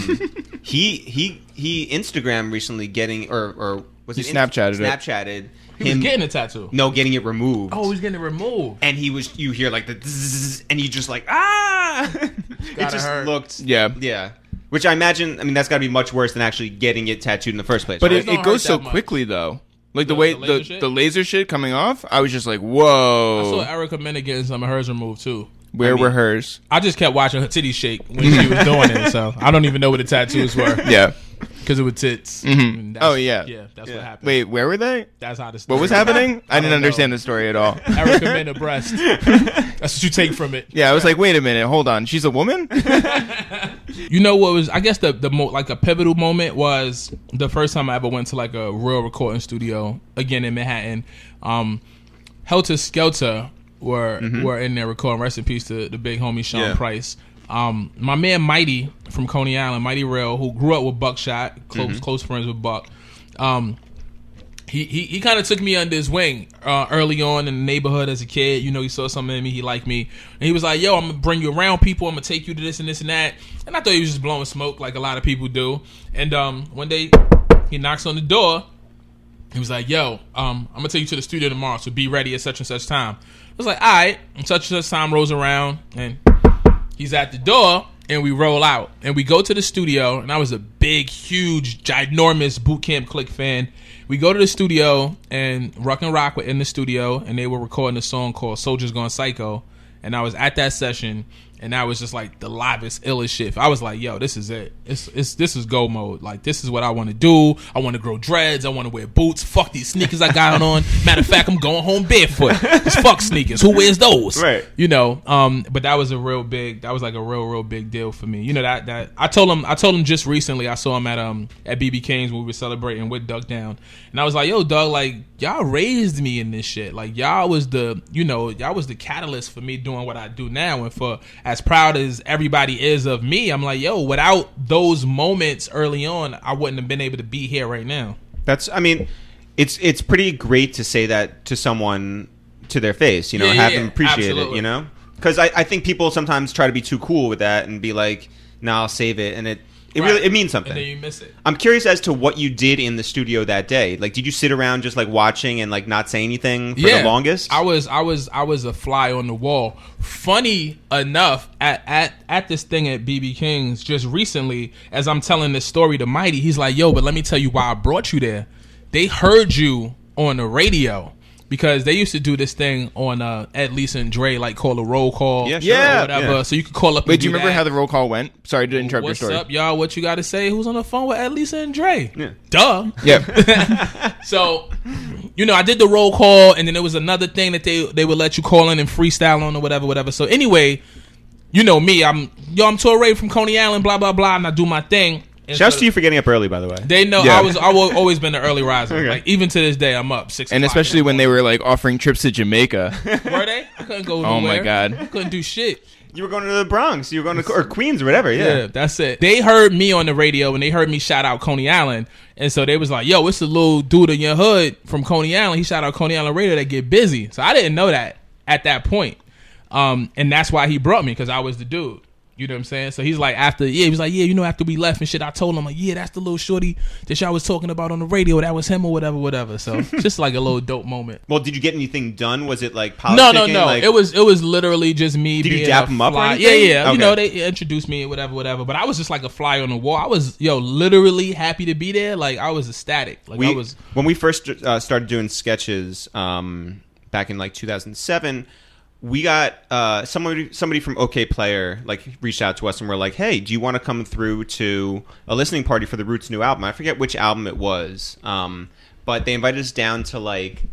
he, he, he Instagram recently getting, or, or was he it... He Snapchatted Inst- it. Snapchatted He was him, getting a tattoo. No, getting it removed. Oh, he's getting it removed. And he was, you hear like the zzz, and you just like, ah! It just hurt. Looked. Yeah. Yeah. Which I imagine, I mean, that's got to be much worse than actually getting it tattooed in the first place. But right? it, it goes so much. quickly, though. Like the, the way the laser, the, the laser shit coming off, I was just like, whoa. I saw Erica Mena getting some of hers removed, too. Where I mean, were hers? I just kept watching her titties shake when she was doing it, so I don't even know what the tattoos were. Yeah. Because it was tits. Mm-hmm. Oh, yeah. Yeah, that's yeah. what happened. Wait, where were they? That's how the story What was happening? I, I didn't understand know. the story at all. Erica Mena breast. That's what you take from it. Yeah, I was like, wait a minute, hold on. She's a woman? You know what was, I guess the, the mo- like a pivotal moment was the first time I ever went to like a real recording studio, again in Manhattan. Um, Helter Skelter were, mm-hmm. were in there recording. Rest in peace to the big homie Sean yeah. Price. Um, my man Mighty from Coney Island, Mighty Rail, who grew up with Buckshot, close mm-hmm. close friends with Buck. Um, he he, he kind of took me under his wing uh, early on in the neighborhood as a kid. You know, he saw something in me, he liked me, and he was like, "Yo, I'm gonna bring you around people. I'm gonna take you to this and this and that." And I thought he was just blowing smoke, like a lot of people do. And um, one day he knocks on the door. He was like, "Yo, um, I'm gonna take you to the studio tomorrow, so be ready at such and such time." I was like, "All right." And such and such time rolls around, and he's at the door, and we roll out. And we go to the studio, and I was a big, huge, ginormous Boot Camp Click fan. We go to the studio, and Ruck and Rock were in the studio, and they were recording a song called Soldiers Gone Psycho. And I was at that session, and I was just like the livest, illest shit. I was like, yo, this is it. It's, it's, this is go mode. Like, this is what I want to do. I want to grow dreads. I want to wear boots. Fuck these sneakers I got on. Matter of fact, I'm going home barefoot. Just fuck sneakers. Who wears those? Right. You know, um, but that was a real big, that was like a real, real big deal for me. You know, that, that I told him, I told him just recently, I saw him at, um, at B B King's where we were celebrating with Doug Down. And I was like, yo, Doug, like, y'all raised me in this shit. Like, y'all was the, you know, y'all was the catalyst for me doing what I do now. And for as proud as everybody is of me, I'm like, yo, without those moments early on, I wouldn't have been able to be here right now. That's, I mean, it's it's pretty great to say that to someone to their face, you know, yeah, have yeah, them appreciate absolutely. It, you know? Because I, I think people sometimes try to be too cool with that and be like, nah, I'll save it. And it, it right. really it means something. And then you miss it. I'm curious as to what you did in the studio that day. Like, did you sit around just like watching and like not say anything for yeah. the longest? I was I was I was a fly on the wall. Funny enough, at at, at this thing at B B King's just recently, as I'm telling this story to Mighty, he's like, yo, but let me tell you why I brought you there. They heard you on the radio. Because they used to do this thing on uh, at Lisa and Dre, like call a roll call, yeah, sure. yeah or whatever. Yeah. So you could call up. Wait, and do you remember that. How the roll call went? Sorry to interrupt What's your story. What's up, y'all? What you got to say? Who's on the phone with at Lisa and Dre? Yeah. Duh. Yep. So, you know, I did the roll call, and then there was another thing that they they would let you call in and freestyle on or whatever, whatever. So anyway, you know me, I'm yo, I'm Torre from Coney Island, blah blah blah, and I do my thing. And Shouts so, to you for getting up early, by the way. They know yeah. I was. I've always been an early riser. Okay. Like even to this day, I'm up six. And especially when they were like offering trips to Jamaica. Were they? I couldn't go anywhere. Oh my god, I couldn't do shit. You were going to the Bronx. You were going to or Queens or whatever. Yeah. yeah, that's it. They heard me on the radio and they heard me shout out Coney Island, and so they was like, "Yo, it's a little dude in your hood from Coney Island. He shout out Coney Island radio. That get busy." So I didn't know that at that point, um, and that's why he brought me because I was the dude. You know what I'm saying? So he's like, after, yeah, he was like, yeah, you know, after we left and shit, I told him, like, yeah, that's the little shorty that y'all was talking about on the radio. That was him or whatever, whatever. So just like a little dope moment. Well, did you get anything done? Was it like politicking? No, no, no. Like, it was it was literally just me did being you dap him up fly. Or anything? Yeah, yeah. Okay. You know, they introduced me and whatever, whatever. But I was just like a fly on the wall. I was, yo, literally happy to be there. Like, I was ecstatic. Like, we, I was. When we first uh, started doing sketches um, back in like two thousand seven, we got uh, somebody somebody from OK Player like reached out to us and we're like, hey, do you want to come through to a listening party for the Roots' new album? I forget which album it was, um, but they invited us down to like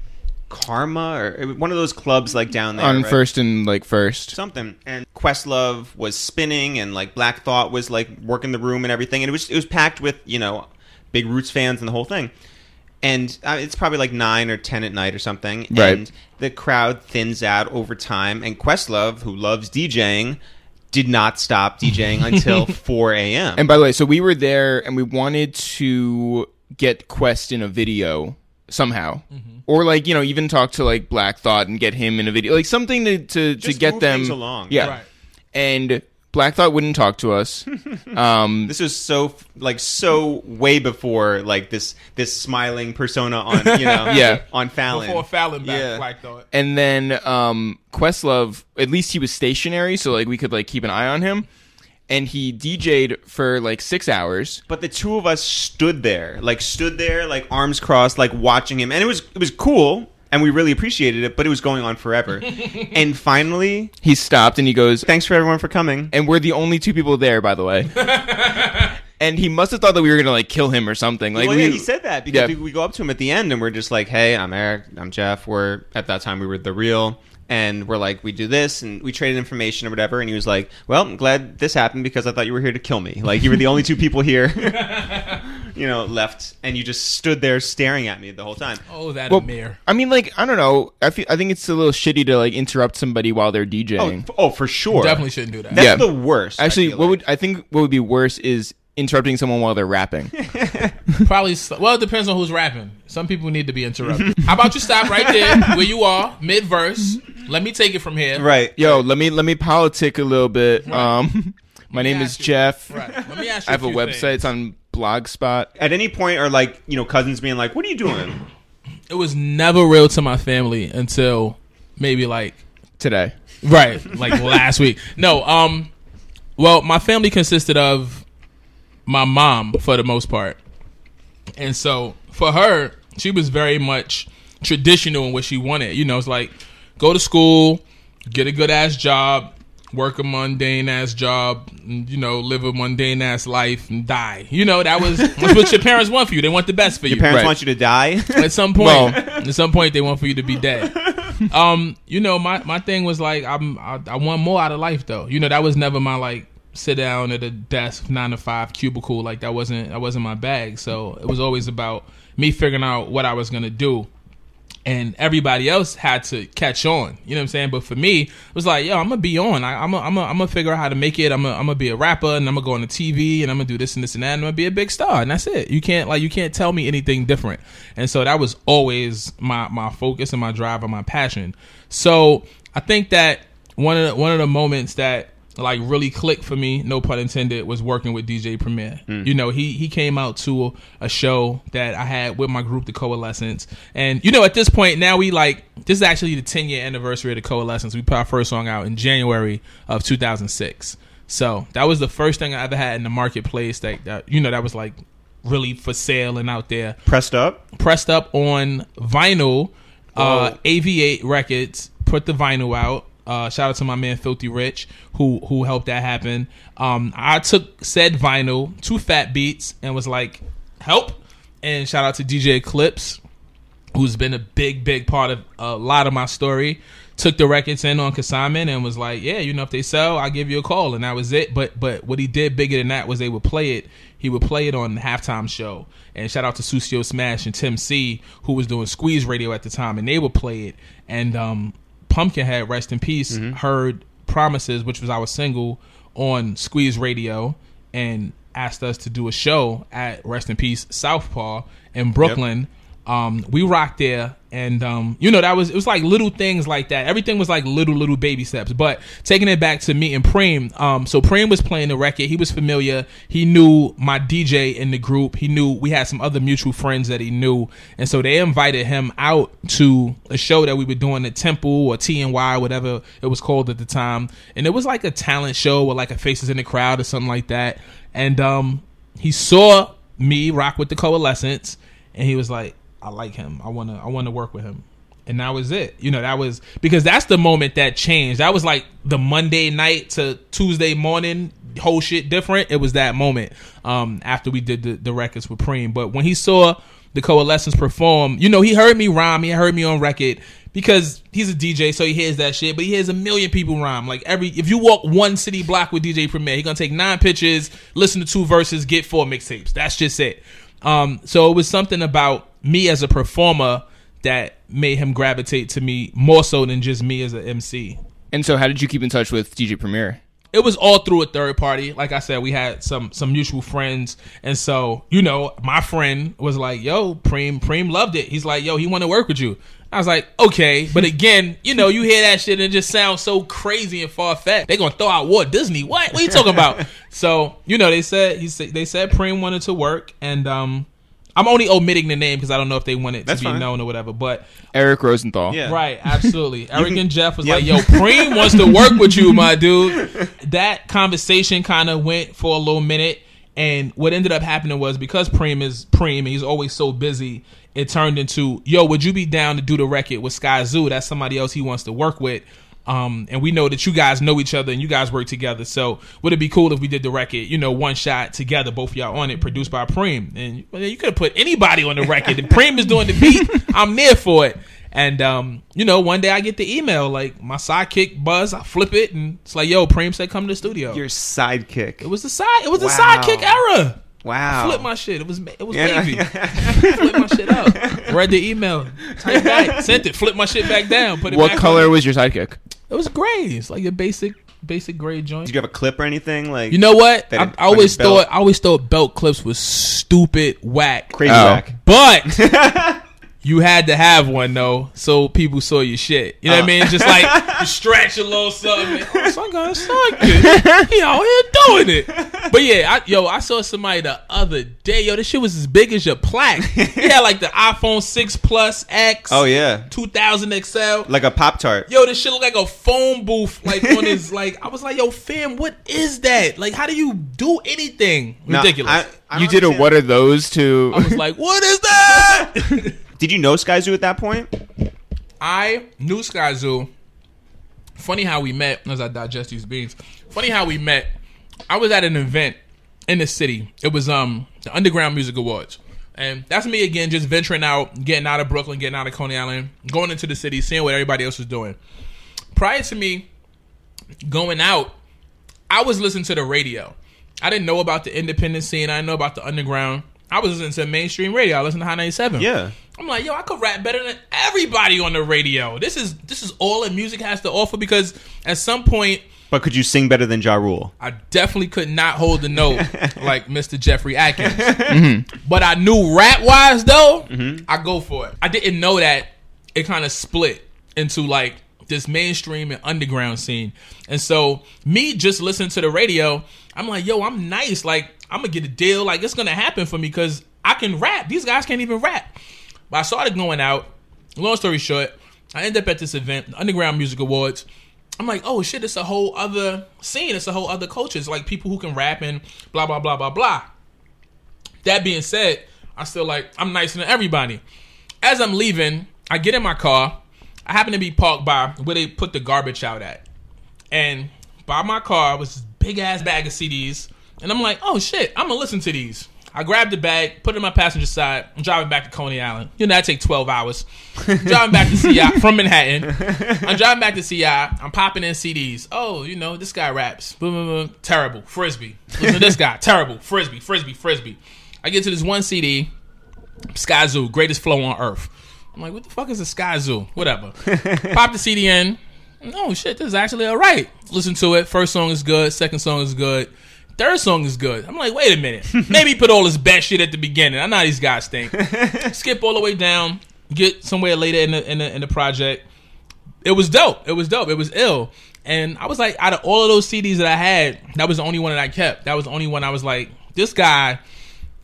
Karma or one of those clubs like down there. On right? First and like First. Something. And Questlove was spinning and like Black Thought was like working the room and everything. And it was, it was packed with, you know, big Roots fans and the whole thing. And it's probably like nine or ten at night or something. Right. And the crowd thins out over time. And Questlove, who loves DJing, did not stop DJing until four a.m. And by the way, so we were there and we wanted to get Quest in a video somehow. Mm-hmm. Or like, you know, even talk to like Black Thought and get him in a video. Like something to, to, to get them. Just move things along. Yeah. Right. And Black Thought wouldn't talk to us. Um, this was so like so way before like this this smiling persona on you know yeah. on Fallon before Fallon back yeah. Black Thought. And then um, Questlove, at least he was stationary, so like we could like keep an eye on him. And he D J'd for like six hours. But the two of us stood there, like stood there, like arms crossed, like watching him, and it was it was cool. And we really appreciated it, but it was going on forever. And finally, he stopped and he goes, thanks for everyone for coming. And we're the only two people there, by the way. And he must have thought that we were going to like kill him or something. Like, well, we, yeah, he said that because yeah. we go up to him at the end and we're just like, hey, I'm Eric, I'm Jeff. We're at that time we were The Real. And we're like, we do this, and we traded information or whatever. And he was like, well, I'm glad this happened because I thought you were here to kill me. Like, you were the only two people here. you know, left, and you just stood there staring at me the whole time. Oh, that well, Amir. I mean, like, I don't know. I feel, I think it's a little shitty to like interrupt somebody while they're DJing. Oh, oh for sure. You definitely shouldn't do that. That's yeah. the worst. Actually, what like. would I think what would be worse is interrupting someone while they're rapping. Probably. Well, it depends on who's rapping. Some people need to be interrupted. How about you stop right there where you are, mid-verse. Let me take it from here. Right. Yo, let me let me politic a little bit. Right. Um, my name is you. Jeff. Right. Let me ask you I have a, a website. Things. It's on Blogspot. At any point, or like, you know, cousins being like, "What are you doing?" It was never real to my family until maybe like today. Right. Like last week. No. Um. Well, my family consisted of my mom for the most part, and so for her, she was very much traditional in what she wanted. You know, it's like, go to school, get a good-ass job, work a mundane-ass job, and, you know, live a mundane-ass life and die. You know, that was that's what your parents want for you. They want the best for you. Your parents right. want you to die? At some point. Well, at some point, they want for you to be dead. Um, you know, my, my thing was, like, I'm, I, I want more out of life, though. You know, that was never my, like, sit down at a desk, nine to five cubicle. Like, that wasn't, that wasn't my bag. So it was always about me figuring out what I was going to do. And everybody else had to catch on. You know what I'm saying? But for me, it was like, yo, I'm going to be on. I, I'm going I'm I'm to figure out how to make it. I'm going I'm to be a rapper, and I'm going to go on the T V, and I'm going to do this and this and that, and I'm going to be a big star. And that's it. You can't like you can't tell me anything different. And so that was always my, my focus and my drive and my passion. So I think that one of the, one of the moments that like really clicked for me, no pun intended, was working with D J Premier. Mm. You know, he he came out to a, a show that I had with my group, The Coalescence. And, you know, at this point, now we like, this is actually the ten-year anniversary of The Coalescence. We put our first song out in January of two thousand six. So that was the first thing I ever had in the marketplace that, that you know, that was like really for sale and out there. Pressed up? Pressed up on vinyl. Uh, A V eight Records put the vinyl out. Uh, shout out to my man Filthy Rich who who helped that happen. Um, I took said vinyl to Fat Beats and was like, help. And shout out to D J Eclipse, who's been a big, big part of a lot of my story. Took the records in on consignment and was like, yeah, you know, if they sell, I'll give you a call. And that was it. But but what he did bigger than that was they would play it. He would play it on the halftime show. And shout out to Susio Smash and Tim C, who was doing Squeeze Radio at the time. And they would play it. And um Pumpkinhead, rest in peace, mm-hmm. heard Promises, which was our single, on Squeeze Radio and asked us to do a show at, rest in peace, Southpaw in Brooklyn. Yep. Um, we rocked there. And, um, you know, that was it was like little things like that. Everything was like little, little baby steps. But taking it back to me and Preem. Um, so Preem was playing the record. He was familiar. He knew my D J in the group. He knew we had some other mutual friends that he knew. And so they invited him out to a show that we were doing at Temple or T N Y, whatever it was called at the time. And it was like a talent show with like a Faces in the Crowd or something like that. And um, he saw me rock with The Coalescence. And he was like, I like him. I want to I want to work with him. And that was it. You know, that was because that's the moment that changed. That was like the Monday night to Tuesday morning, whole shit different. It was that moment um, after we did the, the records with Preem. But when he saw The Coalescence perform, you know, he heard me rhyme. He heard me on record because he's a D J. So he hears that shit. But he hears a million people rhyme. Like every if you walk one city block with D J Premier, he's going to take nine pictures, listen to two verses, get four mixtapes. That's just it. Um, so it was something about me as a performer that made him gravitate to me more so than just me as an M C. And so how did you keep in touch with D J Premier? It was all through a third party. Like I said, we had some some mutual friends. And so, you know, my friend was like, yo, Preem, Preem loved it. He's like, yo, he want to work with you. I was like, okay. But again, you know, you hear that shit and it just sounds so crazy and far-fetched. They going to throw out Walt Disney. What? What are you talking about? So, you know, they said, he said, they said Preem wanted to work. And um, I'm only omitting the name because I don't know if they want it That's to be fine. known or whatever. But Eric Rosenthal. Yeah. Right, absolutely. Eric and Jeff was yep. like, yo, Preem wants to work with you, my dude. That conversation kind of went for a little minute. And what ended up happening was because Preem is Preem and he's always so busy, it turned into, yo, would you be down to do the record with Sky Zoo? That's somebody else he wants to work with. Um, and we know that you guys know each other and you guys work together. So would it be cool if we did the record, you know, one shot together, both of y'all on it, produced by Preem? And well, you could have put anybody on the record. If Preem is doing the beat, I'm there for it. And, um, you know, one day I get the email, like my sidekick Buzz, I flip it and it's like, yo, Preem said, come to the studio. Your sidekick. It was the side. It was wow. the sidekick era. Wow. I flipped my shit. It was it was yeah, wavy. Yeah. I flipped my shit up. Read the email. Typed back. Sent it. Flipped my shit back down. Put it what back color on. Was your sidekick? It was gray. It's like your basic basic gray joint. Did you have a clip or anything? Like, you know what? I, I always thought I always thought belt clips was stupid whack. Crazy oh. whack. But you had to have one though, so people saw your shit. You know uh. what I mean? Just like you stretch a little something. Oh, son got a sidekick. He out here doing it. But yeah, I, yo, I saw somebody the other day. Yo, this shit was as big as your plaque. He had like the iPhone six Plus X. Oh yeah, two thousand X L. Like a Pop Tart. Yo, this shit looked like a phone booth. Like on his like, I was like, yo, fam, what is that? Like, how do you do anything? Ridiculous. Nah, I, I you did understand. A what are those to? I was like, what is that? Did you know Sky Zoo at that point? I knew Sky Zoo. Funny how we met, as I digest these beans. Funny how we met. I was at an event in the city. It was um the Underground Music Awards. And that's me again, just venturing out, getting out of Brooklyn, getting out of Coney Island, going into the city, seeing what everybody else was doing. Prior to me going out, I was listening to the radio. I didn't know about the independent scene. I didn't know about the underground. I was listening to mainstream radio. I listened to High ninety-seven. Yeah. I'm like, yo, I could rap better than everybody on the radio. This is this is all that music has to offer, because at some point... But could you sing better than Ja Rule? I definitely could not hold the note like Mister Jeffrey Atkins. Mm-hmm. But I knew rap-wise, though, mm-hmm. I go for it. I didn't know that it kind of split into like this mainstream and underground scene. And so me just listening to the radio, I'm like, yo, I'm nice. Like, I'm going to get a deal. Like, it's going to happen for me because I can rap. These guys can't even rap. But I started going out. Long story short, I end up at this event, the Underground Music Awards. I'm like, oh shit, it's a whole other scene. It's a whole other culture. It's like people who can rap and blah, blah, blah, blah, blah. That being said, I still like, I'm nicer than everybody. As I'm leaving, I get in my car. I happen to be parked by where they put the garbage out at. And by my car was this big ass bag of C Ds. And I'm like, oh shit, I'm going to listen to these. I grabbed the bag, put it in my passenger side. I'm driving back to Coney Island. You know, that take twelve hours. Driving back to C I from Manhattan. I'm driving back to C I. I'm popping in C Ds. Oh, you know, this guy raps. Boom, boom, boom. Terrible. Frisbee. Listen to this guy. Terrible. Frisbee. Frisbee. Frisbee. I get to this one C D. Sky Zoo. Greatest flow on earth. I'm like, what the fuck is a Sky Zoo? Whatever. Pop the C D in. Oh, shit. This is actually all right. Listen to it. First song is good. Second song is good. Third song is good. I'm like, wait a minute. Maybe put all this bad shit at the beginning. I know how these guys think. Skip all the way down. Get somewhere later in the, in the in the project. It was dope. It was dope. It was ill. And I was like, out of all of those C Ds that I had, that was the only one that I kept. That was the only one I was like, this guy,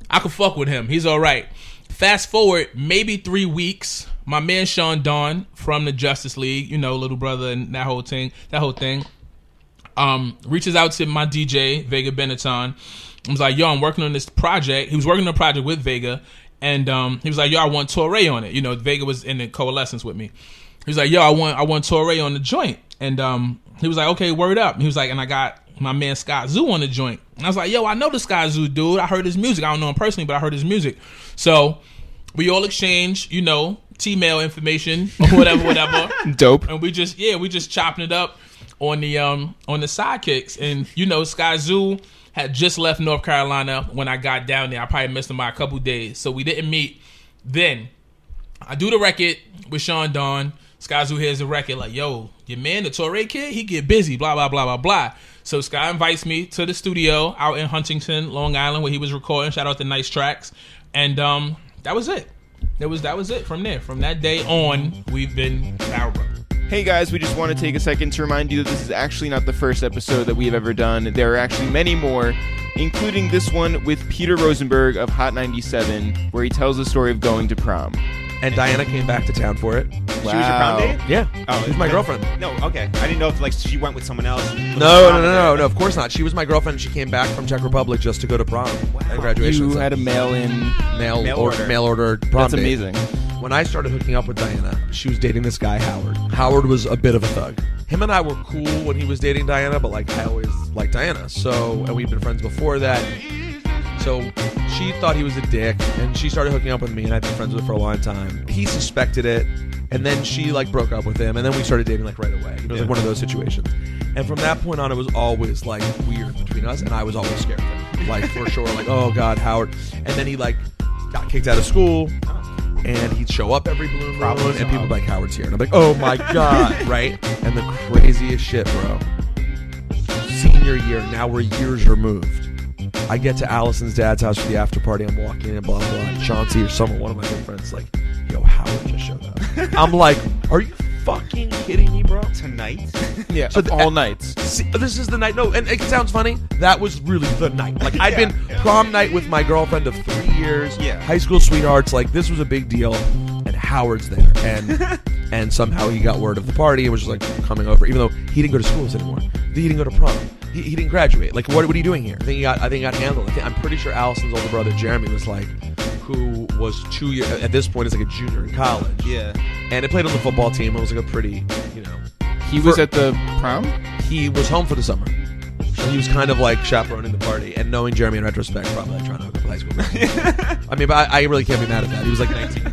I could fuck with him. He's all right. Fast forward maybe three weeks. My man Sean Don from the Justice League, you know, Little Brother and that whole thing. That whole thing. Um, reaches out to my D J, Vega Benetton. I was like, yo, I'm working on this project. He was working on a project with Vega. And um, he was like, yo, I want Torre on it. You know, Vega was in the coalescence with me. He was like, yo, I want I want Torre on the joint. And um, he was like, okay, word up. And he was like, and I got my man Scott Zoo on the joint. And I was like, yo, I know the Scott Zoo dude. I heard his music. I don't know him personally, but I heard his music. So we all exchange, you know, T-mail information or whatever, whatever. Dope. And we just, yeah, we just chopping it up on the um on the sidekicks. And you know, Sky Zoo had just left North Carolina when I got down there. I probably missed him by a couple days, so we didn't meet. Then I do the record with Sean Don. Sky Zoo hears the record like, yo, your man, the Torre kid, he get busy, blah blah blah blah blah. So Sky invites me to the studio out in Huntington, Long Island, where he was recording. Shout out to Nice Tracks. And um that was it. That was that was it. From there, from that day on, we've been Power Brothers. Hey guys, we just want to take a second to remind you that this is actually not the first episode that we've ever done. There are actually many more, including this one with Peter Rosenberg of Hot ninety-seven, where he tells the story of going to prom. And Diana came back to town for it. Wow. She was your prom date? Yeah. Oh, she was my no, girlfriend. No, okay. I didn't know if like she went with someone else. No, no, no, no, no, of course not. She was my girlfriend, and she came back from Czech Republic just to go to prom wow. at graduation. You so. had a mail-in, mail, mail order. Or, mail order prom That's date. That's amazing. When I started hooking up with Diana, she was dating this guy, Howard. Howard was a bit of a thug. Him and I were cool when he was dating Diana, but like I always liked Diana. So, and we've been friends before that. So she thought he was a dick, and she started hooking up with me, and I've been friends with her for a long time. He suspected it, and then she like broke up with him, and then we started dating like right away. It was like one of those situations. And from that point on, it was always like weird between us, and I was always scared of him. like for sure, like, oh God, Howard. And then he like got kicked out of school, and he'd show up every blue moon, and people would be like, Howard's here, and I'm like, oh my God, right? And the craziest shit, bro. Senior year, now we're years removed. I get to Allison's dad's house for the after party. I'm walking in, blah blah. And Chauncey or someone, one of my good friends, like, yo, Howard just showed up. I'm like, are you fucking kidding me, bro? Tonight? Yeah, so the, all uh, nights. See, this is the night. No, and it sounds funny. That was really the night. Like, I've yeah, been yeah. prom night with my girlfriend of three years. Yeah, high school sweethearts. Like, this was a big deal, and Howard's there, and and somehow he got word of the party and was just like coming over, even though he didn't go to schools anymore. He didn't go to prom. He, he didn't graduate. Like, what, what are you doing here? I think he got, I think he got handled. I think, I'm pretty sure Allison's older brother, Jeremy, was like, who was two years, at this point, is like a junior in college. Yeah. And it played on the football team. It was like a pretty, you know. He for, was at the prom? He was home for the summer. So he was kind of like chaperoning the party. And knowing Jeremy in retrospect, probably like trying to hook up high school. I mean, but I, I really can't be mad at that. He was like nineteen.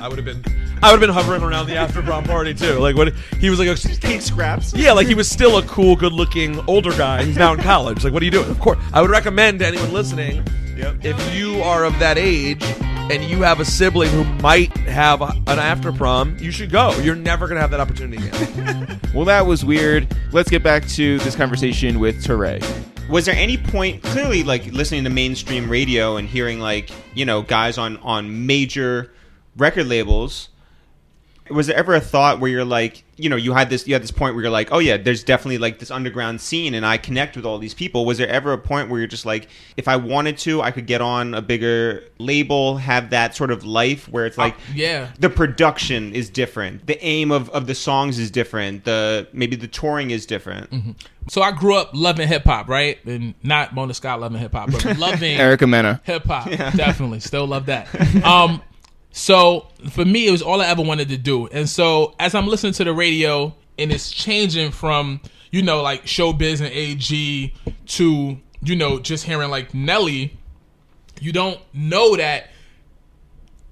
I would have been... I would have been hovering around the after prom party too. Like, what he was like, a, taking scraps. Yeah, like he was still a cool, good-looking older guy. He's now in college. Like, what are you doing? Of course, I would recommend to anyone listening, yep. if you are of that age and you have a sibling who might have a, an after prom, you should go. You're never gonna have that opportunity again. Well, that was weird. Let's get back to this conversation with Teray. Was there any point, clearly, like listening to mainstream radio and hearing like you know guys on on major record labels? Was there ever a thought where you're like, you know, you had this, you had this point where you're like, oh yeah, there's definitely like this underground scene, and I connect with all these people. Was there ever a point where you're just like, if I wanted to, I could get on a bigger label, have that sort of life where it's like, uh, yeah, the production is different, the aim of, of the songs is different, the maybe the touring is different. Mm-hmm. So I grew up loving hip hop, right? And not Mona Scott loving hip hop, but loving Erica Mena hip hop, yeah. Definitely, still love that. Um. So for me, it was all I ever wanted to do. And so as I'm listening to the radio, and it's changing from, you know, like Showbiz and A G to, you know, just hearing like Nelly, you don't know that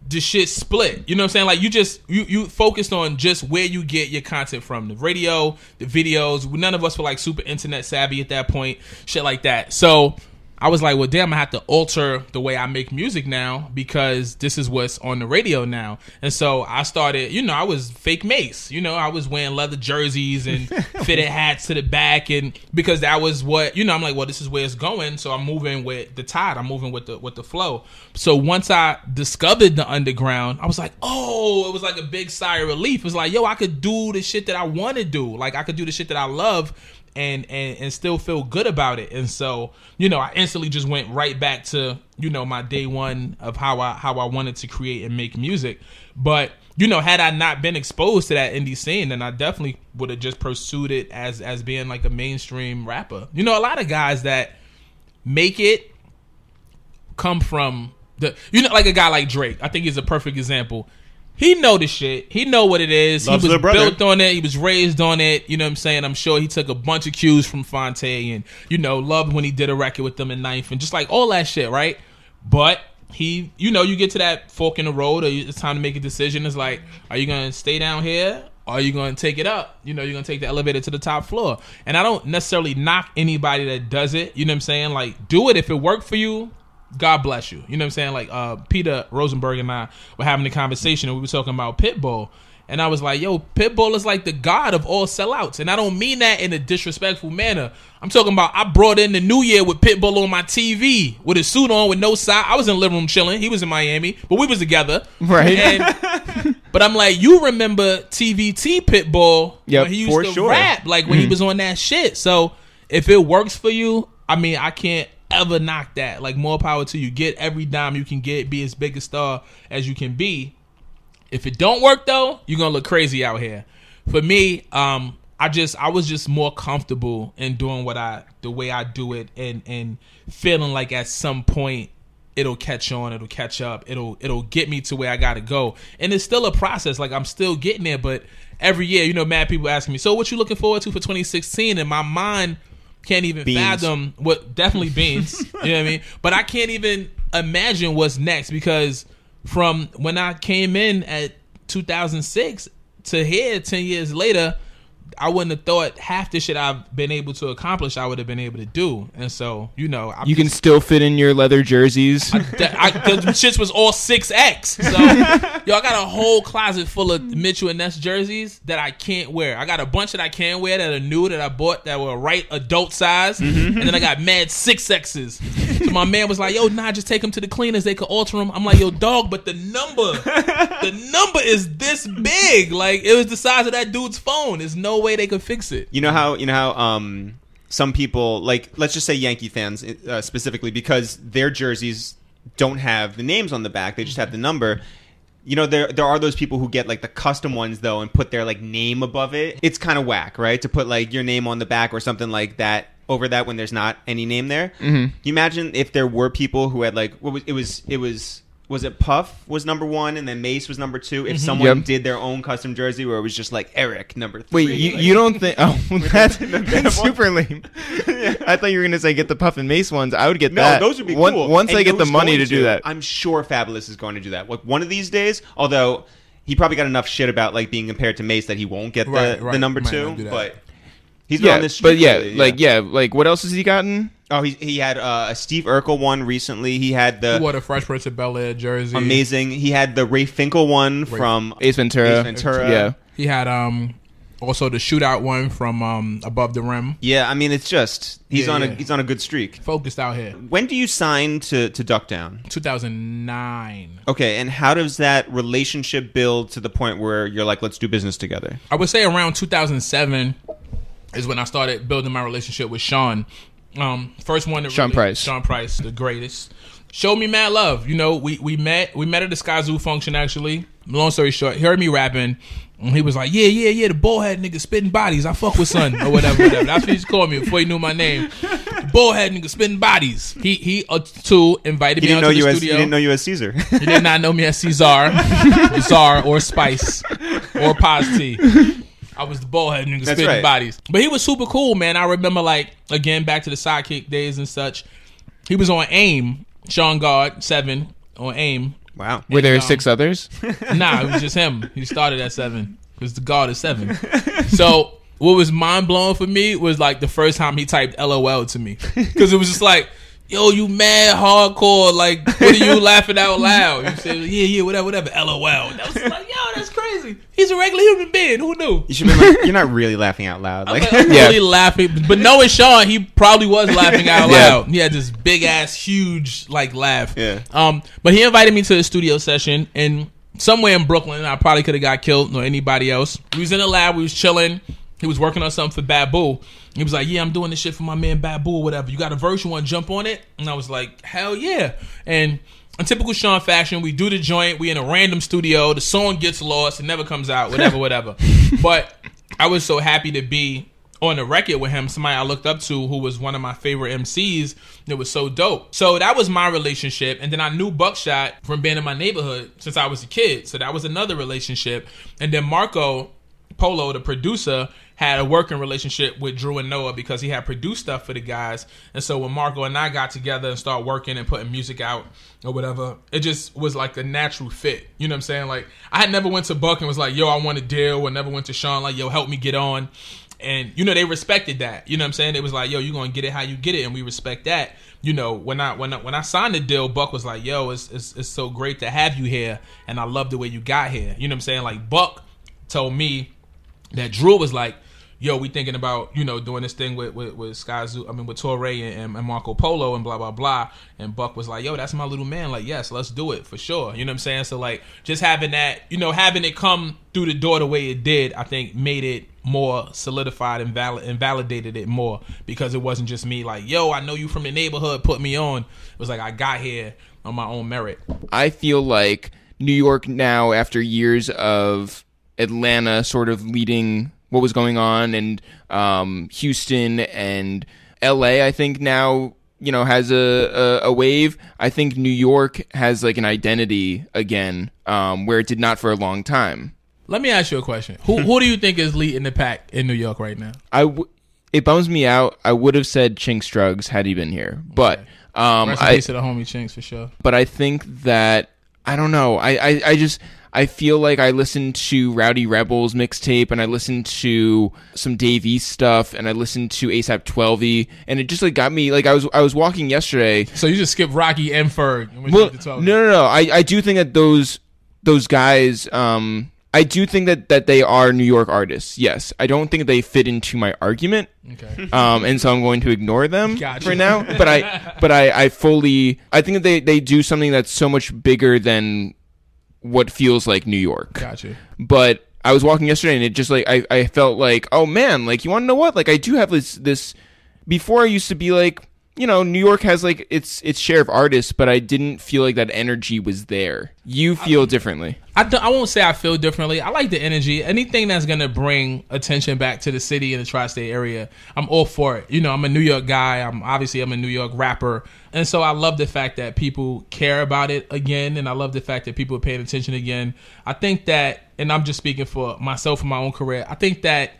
the shit split. You know what I'm saying? Like you just, you, you focused on just where you get your content from. The radio, the videos. None of us were like super internet savvy at that point. Shit like that. So... I was like, well, damn, I have to alter the way I make music now because this is what's on the radio now. And so I started, you know, I was fake Mace. You know, I was wearing leather jerseys and fitted hats to the back, and because that was what, you know, I'm like, well, this is where it's going. So I'm moving with the tide. I'm moving with the with the flow. So once I discovered the underground, I was like, oh, it was like a big sigh of relief. It was like, yo, I could do the shit that I want to do. Like I could do the shit that I love. And, and and still feel good about it. And so, you know, I instantly just went right back to, you know, my day one of how I how I wanted to create and make music. But, you know, had I not been exposed to that indie scene, then I definitely would have just pursued it as as being like a mainstream rapper. You know, a lot of guys that make it come from the, you know, like a guy like Drake. I think he's a perfect example. He know the shit. He know what it is. Loves he was built on it. He was raised on it. You know what I'm saying? I'm sure he took a bunch of cues from Fonte and, you know, loved when he did a record with them in Ninth and just like all that shit, right? But he, you know, you get to that fork in the road or it's time to make a decision. It's like, are you going to stay down here or are you going to take it up? You know, you're going to take the elevator to the top floor. And I don't necessarily knock anybody that does it. You know what I'm saying? Like, do it if it worked for you. God bless you. You know what I'm saying? Like uh, Peter Rosenberg and I were having a conversation and we were talking about Pitbull. And I was like, yo, Pitbull is like the god of all sellouts. And I don't mean that in a disrespectful manner. I'm talking about I brought in the new year with Pitbull on my T V with his suit on with no side. I was in the living room chilling. He was in Miami, but we was together. Right. And, but I'm like, you remember T V T Pitbull yep, when he used to sure. rap, like when mm. he was on that shit. So if it works for you, I mean, I can't ever knock that. Like, more power to you. Get every dime you can get. Be as big a star as you can be. If it don't work though, you're gonna look crazy out here. For me, um, I just I was just more comfortable in doing what I the way I do it, and and feeling like at some point it'll catch on, it'll catch up, it'll it'll get me to where I gotta go. And it's still a process. Like, I'm still getting there, but every year, you know, mad people asking me, so what you looking forward to for twenty sixteen? And my mind can't even beans. fathom what definitely beans. You know what I mean? But I can't even imagine what's next, because from when I came in at two thousand six to here ten years later, I wouldn't have thought half the shit I've been able to accomplish I would have been able to do. And so, you know, I'm you just, can still fit in your leather jerseys. I, I, the shits was all six X. So, yo, I got a whole closet full of Mitchell and Ness jerseys that I can't wear. I got a bunch that I can wear that are new that I bought that were right adult size. Mm-hmm. And then I got mad six X's. So my man was like, yo, nah, just take them to the cleaners. They could alter them. I'm like, yo, dog, but the number, the number is this big. Like, it was the size of that dude's phone. There's no way they could fix it. You know how you know how um, some people, like, let's just say Yankee fans uh, specifically, because their jerseys don't have the names on the back; they just have the number. You know, there there are those people who get like the custom ones though, and put their like name above it. It's kind of whack, right? To put like your name on the back or something like that over that when there's not any name there. Mm-hmm. Can you imagine if there were people who had like what was it was it was. Was it Puff was number one and then Mace was number two? If someone yep. did their own custom jersey where it was just like Eric, number three. Wait, you, like, you don't think... Oh, that's, that's super lame. Yeah. I thought you were going to say get the Puff and Mace ones. I would get no, that. No, those would be one, cool. Once and I get the money to, to do that. I'm sure Fabulous is going to do that. Like one of these days, although he probably got enough shit about like being compared to Mace that he won't get the, right, right. the number two. But he's been yeah, on this street. But yeah, really, yeah, like yeah, like what else has he gotten? Oh, he he had uh, a Steve Urkel one recently. He had the what a Fresh Prince of Bel-Air jersey, amazing. He had the Ray Finkel one Ray. from Ace Ventura. Ace Ventura. Yeah, he had um also the shootout one from um Above the Rim. Yeah, I mean it's just he's yeah, on yeah. a he's on a good streak. Focused out here. When do you sign to to Duck Down? two thousand nine. Okay, and how does that relationship build to the point where you're like, let's do business together? I would say around two thousand seven is when I started building my relationship with Sean. Um, first one, Sean really, Price. Sean Price, the greatest. Showed me mad love. You know, we we met we met at the Sky Zoo function. Actually, long story short, he heard me rapping, and he was like, "Yeah, yeah, yeah, the bullhead nigga spitting bodies. I fuck with son or whatever, whatever." That's what he called me before he knew my name. Bullhead nigga spitting bodies. He he uh, too invited he me out to the studio. As, he didn't know you as Caesar. He did not know me as Caesar, Czar, or Spice, or Paz T. I was the bullhead nigga spitting right. bodies. But he was super cool, man. I remember, like, again, back to the sidekick days and such. He was on AIM, Sean Guard, seven, on AIM. Wow. And, were there um, six others? Nah, it was just him. He started at seven. Because the guard is seven. So what was mind-blowing for me was, like, the first time he typed LOL to me. Because it was just like, yo, you mad hardcore. Like, what are you laughing out loud? You say, yeah, yeah, whatever, whatever, LOL. That was like, yo, that's crazy. He's a regular human being. Who knew? You should be like, you're not really laughing out loud. Like, I'm yeah. really laughing. But knowing Sean, he probably was laughing out loud. Yeah. He had this big-ass, huge, like, laugh. Yeah. Um, but he invited me to a studio session, and somewhere in Brooklyn, I probably could have got killed or anybody else. We was in the lab. We was chilling. He was working on something for Babu. He was like, yeah, I'm doing this shit for my man Babu or whatever. You got a verse? You want to jump on it? And I was like, hell yeah. And in typical Sean fashion, we do the joint. We in a random studio. The song gets lost. It never comes out. Whatever, whatever. But I was so happy to be on the record with him. Somebody I looked up to who was one of my favorite M Cs. It was so dope. So that was my relationship. And then I knew Buckshot from being in my neighborhood since I was a kid. So that was another relationship. And then Marco Polo, the producer, had a working relationship with Drew and Noah because he had produced stuff for the guys. And so when Marco and I got together and started working and putting music out or whatever, it just was like a natural fit. You know what I'm saying? Like, I had never went to Buck and was like, yo, I want a deal. I never went to Sean, like, yo, help me get on. And, you know, they respected that. You know what I'm saying? It was like, yo, you're going to get it how you get it. And we respect that. You know, when I when I, when I signed the deal, Buck was like, yo, it's, it's, it's so great to have you here. And I love the way you got here. You know what I'm saying? Like, Buck told me that Drew was like, yo, we thinking about, you know, doing this thing with, with, with Sky Zoo, I mean, with Torre and, and Marco Polo and blah, blah, blah. And Buck was like, yo, that's my little man. Like, yes, let's do it for sure. You know what I'm saying? So, like, just having that, you know, having it come through the door the way it did, I think made it more solidified and, val- and validated it more because it wasn't just me like, yo, I know you from the neighborhood, put me on. It was like, I got here on my own merit. I feel like New York now, after years of Atlanta sort of leading what was going on, and um, Houston and L A, I think now, you know, has a, a, a wave. I think New York has like an identity again, um, where it did not for a long time. Let me ask you a question. Who who do you think is leading the pack in New York right now? I w- it bums me out. I would have said Chinx Drugs had he been here, but um, I to the homie Chinx for sure. But I think that I don't know. I I, I just. I feel like I listened to Rowdy Rebel's mixtape, and I listened to some Dave East stuff, and I listened to A$AP twelve E, and it just like got me like I was I was walking yesterday. So you just skipped Rocky and Ferg. And well, no, no, no. I, I do think that those those guys. Um, I do think that, that they are New York artists. Yes, I don't think they fit into my argument. Okay. Um, and so I'm going to ignore them gotcha. right now. But I but I, I fully I think that they they do something that's so much bigger than what feels like New York. Gotcha. But I was walking yesterday and it just like I, I felt like, oh man, like you want to know what? Like I do have this this before I used to be like, you know, New York has like its its share of artists, but I didn't feel like that energy was there. You feel I, differently. I, I won't say I feel differently. I like the energy. Anything that's going to bring attention back to the city and the tri-state area, I'm all for it. You know, I'm a New York guy. I'm obviously I'm a New York rapper. And so I love the fact that people care about it again. And I love the fact that people are paying attention again. I think that, and I'm just speaking for myself and my own career, I think that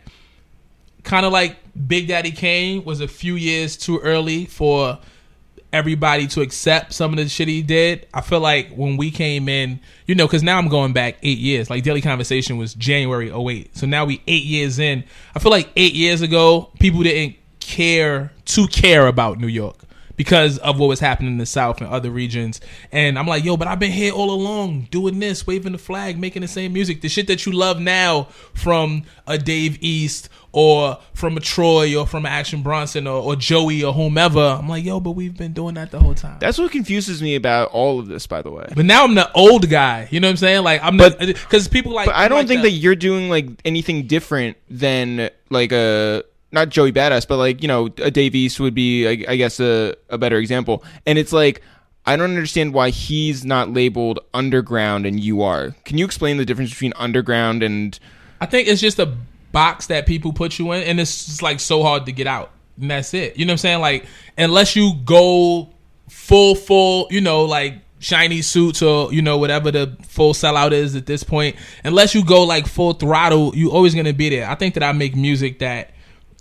kind of like Big Daddy Kane was a few years too early for everybody to accept some of the shit he did. I feel like when we came in, you know, because now I'm going back eight years. Like Daily Conversation was January oh eight. So now we eight years in. I feel like eight years ago, people didn't care to care about New York because of what was happening in the South and other regions. And I'm like, yo, but I've been here all along, doing this, waving the flag, making the same music. The shit that you love now from a Dave East or from a Troy or from Action Bronson or, or Joey or whomever. I'm like, yo, but we've been doing that the whole time. That's what confuses me about all of this, by the way. But now I'm the old guy. You know what I'm saying? Like, I'm but, the... Because people like... But I don't like think the, that you're doing, like, anything different than, like, a... Not Joey Badass, but like, you know, a Dave East would be, I, I guess, a, a better example. And it's like, I don't understand why he's not labeled underground and you are. Can you explain the difference between underground and... I think it's just a box that people put you in, and it's just like so hard to get out. And that's it. You know what I'm saying? Like, unless you go full, full, you know, like shiny suits or, you know, whatever the full sellout is at this point. Unless you go like full throttle, you're always going to be there. I think that I make music that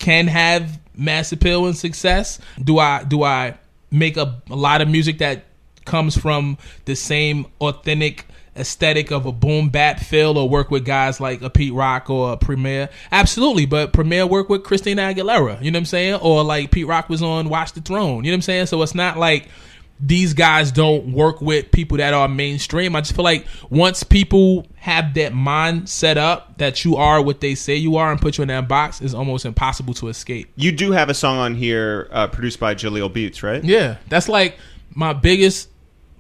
can have mass appeal and success. Do I do I make a, a lot of music that comes from the same authentic aesthetic of a boom bap feel, or work with guys like a Pete Rock or a Premier? Absolutely, but Premier worked with Christina Aguilera, you know what I'm saying? Or like Pete Rock was on Watch the Throne, you know what I'm saying? So it's not like these guys don't work with people that are mainstream. I just feel like once people have that mind set up that you are what they say you are and put you in that box, it's almost impossible to escape. You do have a song on here uh, produced by Jaleel Beats, right? Yeah. That's like my biggest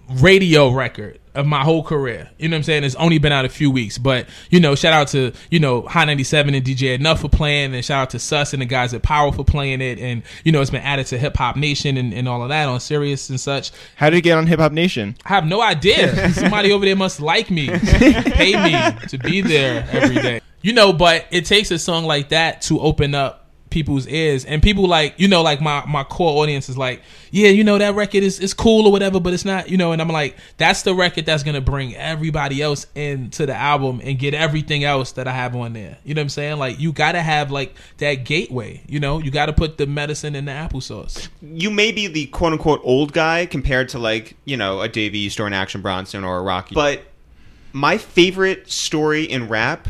radio record of my whole career. You know what I'm saying? It's only been out a few weeks, but, you know, shout out to, you know, Hot ninety-seven and D J Enough for playing, and shout out to Sus and the guys at Power for playing it. And, you know, it's been added to Hip Hop Nation and, and all of that on Sirius and such. How did it get on Hip Hop Nation? I have no idea. Somebody over there must like me, pay me to be there every day. You know, but it takes a song like that to open up people's ears, and people like, you know, like my my core audience is like, yeah, you know, that record is it's cool or whatever, but it's not, you know. And I'm like, that's the record that's gonna bring everybody else into the album and get everything else that I have on there. You know what I'm saying? Like, you gotta have like that gateway. You know, you gotta put the medicine in the applesauce. You may be the quote unquote old guy compared to like, you know, a Dave East or an Action Bronson or a Rocky, but my favorite story in rap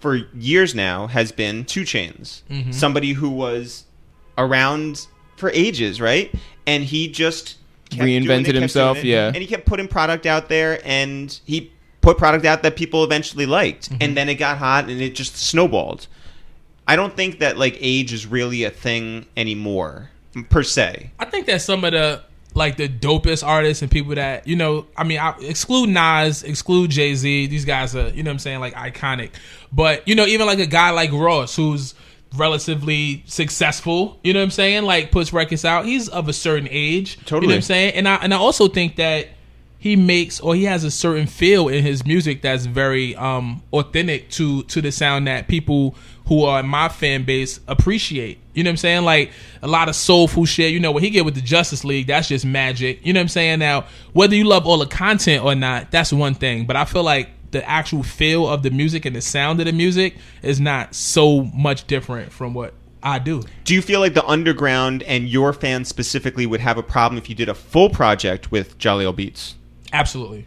for years now has been two Chainz, mm-hmm. somebody who was around for ages, right? And he just kept reinvented it, himself, kept yeah. And he kept putting product out there, and he put product out that people eventually liked, mm-hmm. and then it got hot, and it just snowballed. I don't think that like age is really a thing anymore, per se. I think that some of the like the dopest artists and people that, you know, I mean, I exclude Nas, exclude Jay-Z. These guys are, you know what I'm saying, like iconic. But, you know, even like a guy like Ross, who's relatively successful, you know what I'm saying, like puts records out. He's of a certain age. Totally. You know what I'm saying? And I, and I also think that he makes, or he has a certain feel in his music that's very um, authentic to, to the sound that people who are in my fan base appreciate. You know what I'm saying? Like a lot of soulful shit. You know, what he get with the Justice League, that's just magic. You know what I'm saying? Now, whether you love all the content or not, that's one thing. But I feel like the actual feel of the music and the sound of the music is not so much different from what I do. Do you feel like the underground and your fans specifically would have a problem if you did a full project with Jaleel Beats? Absolutely.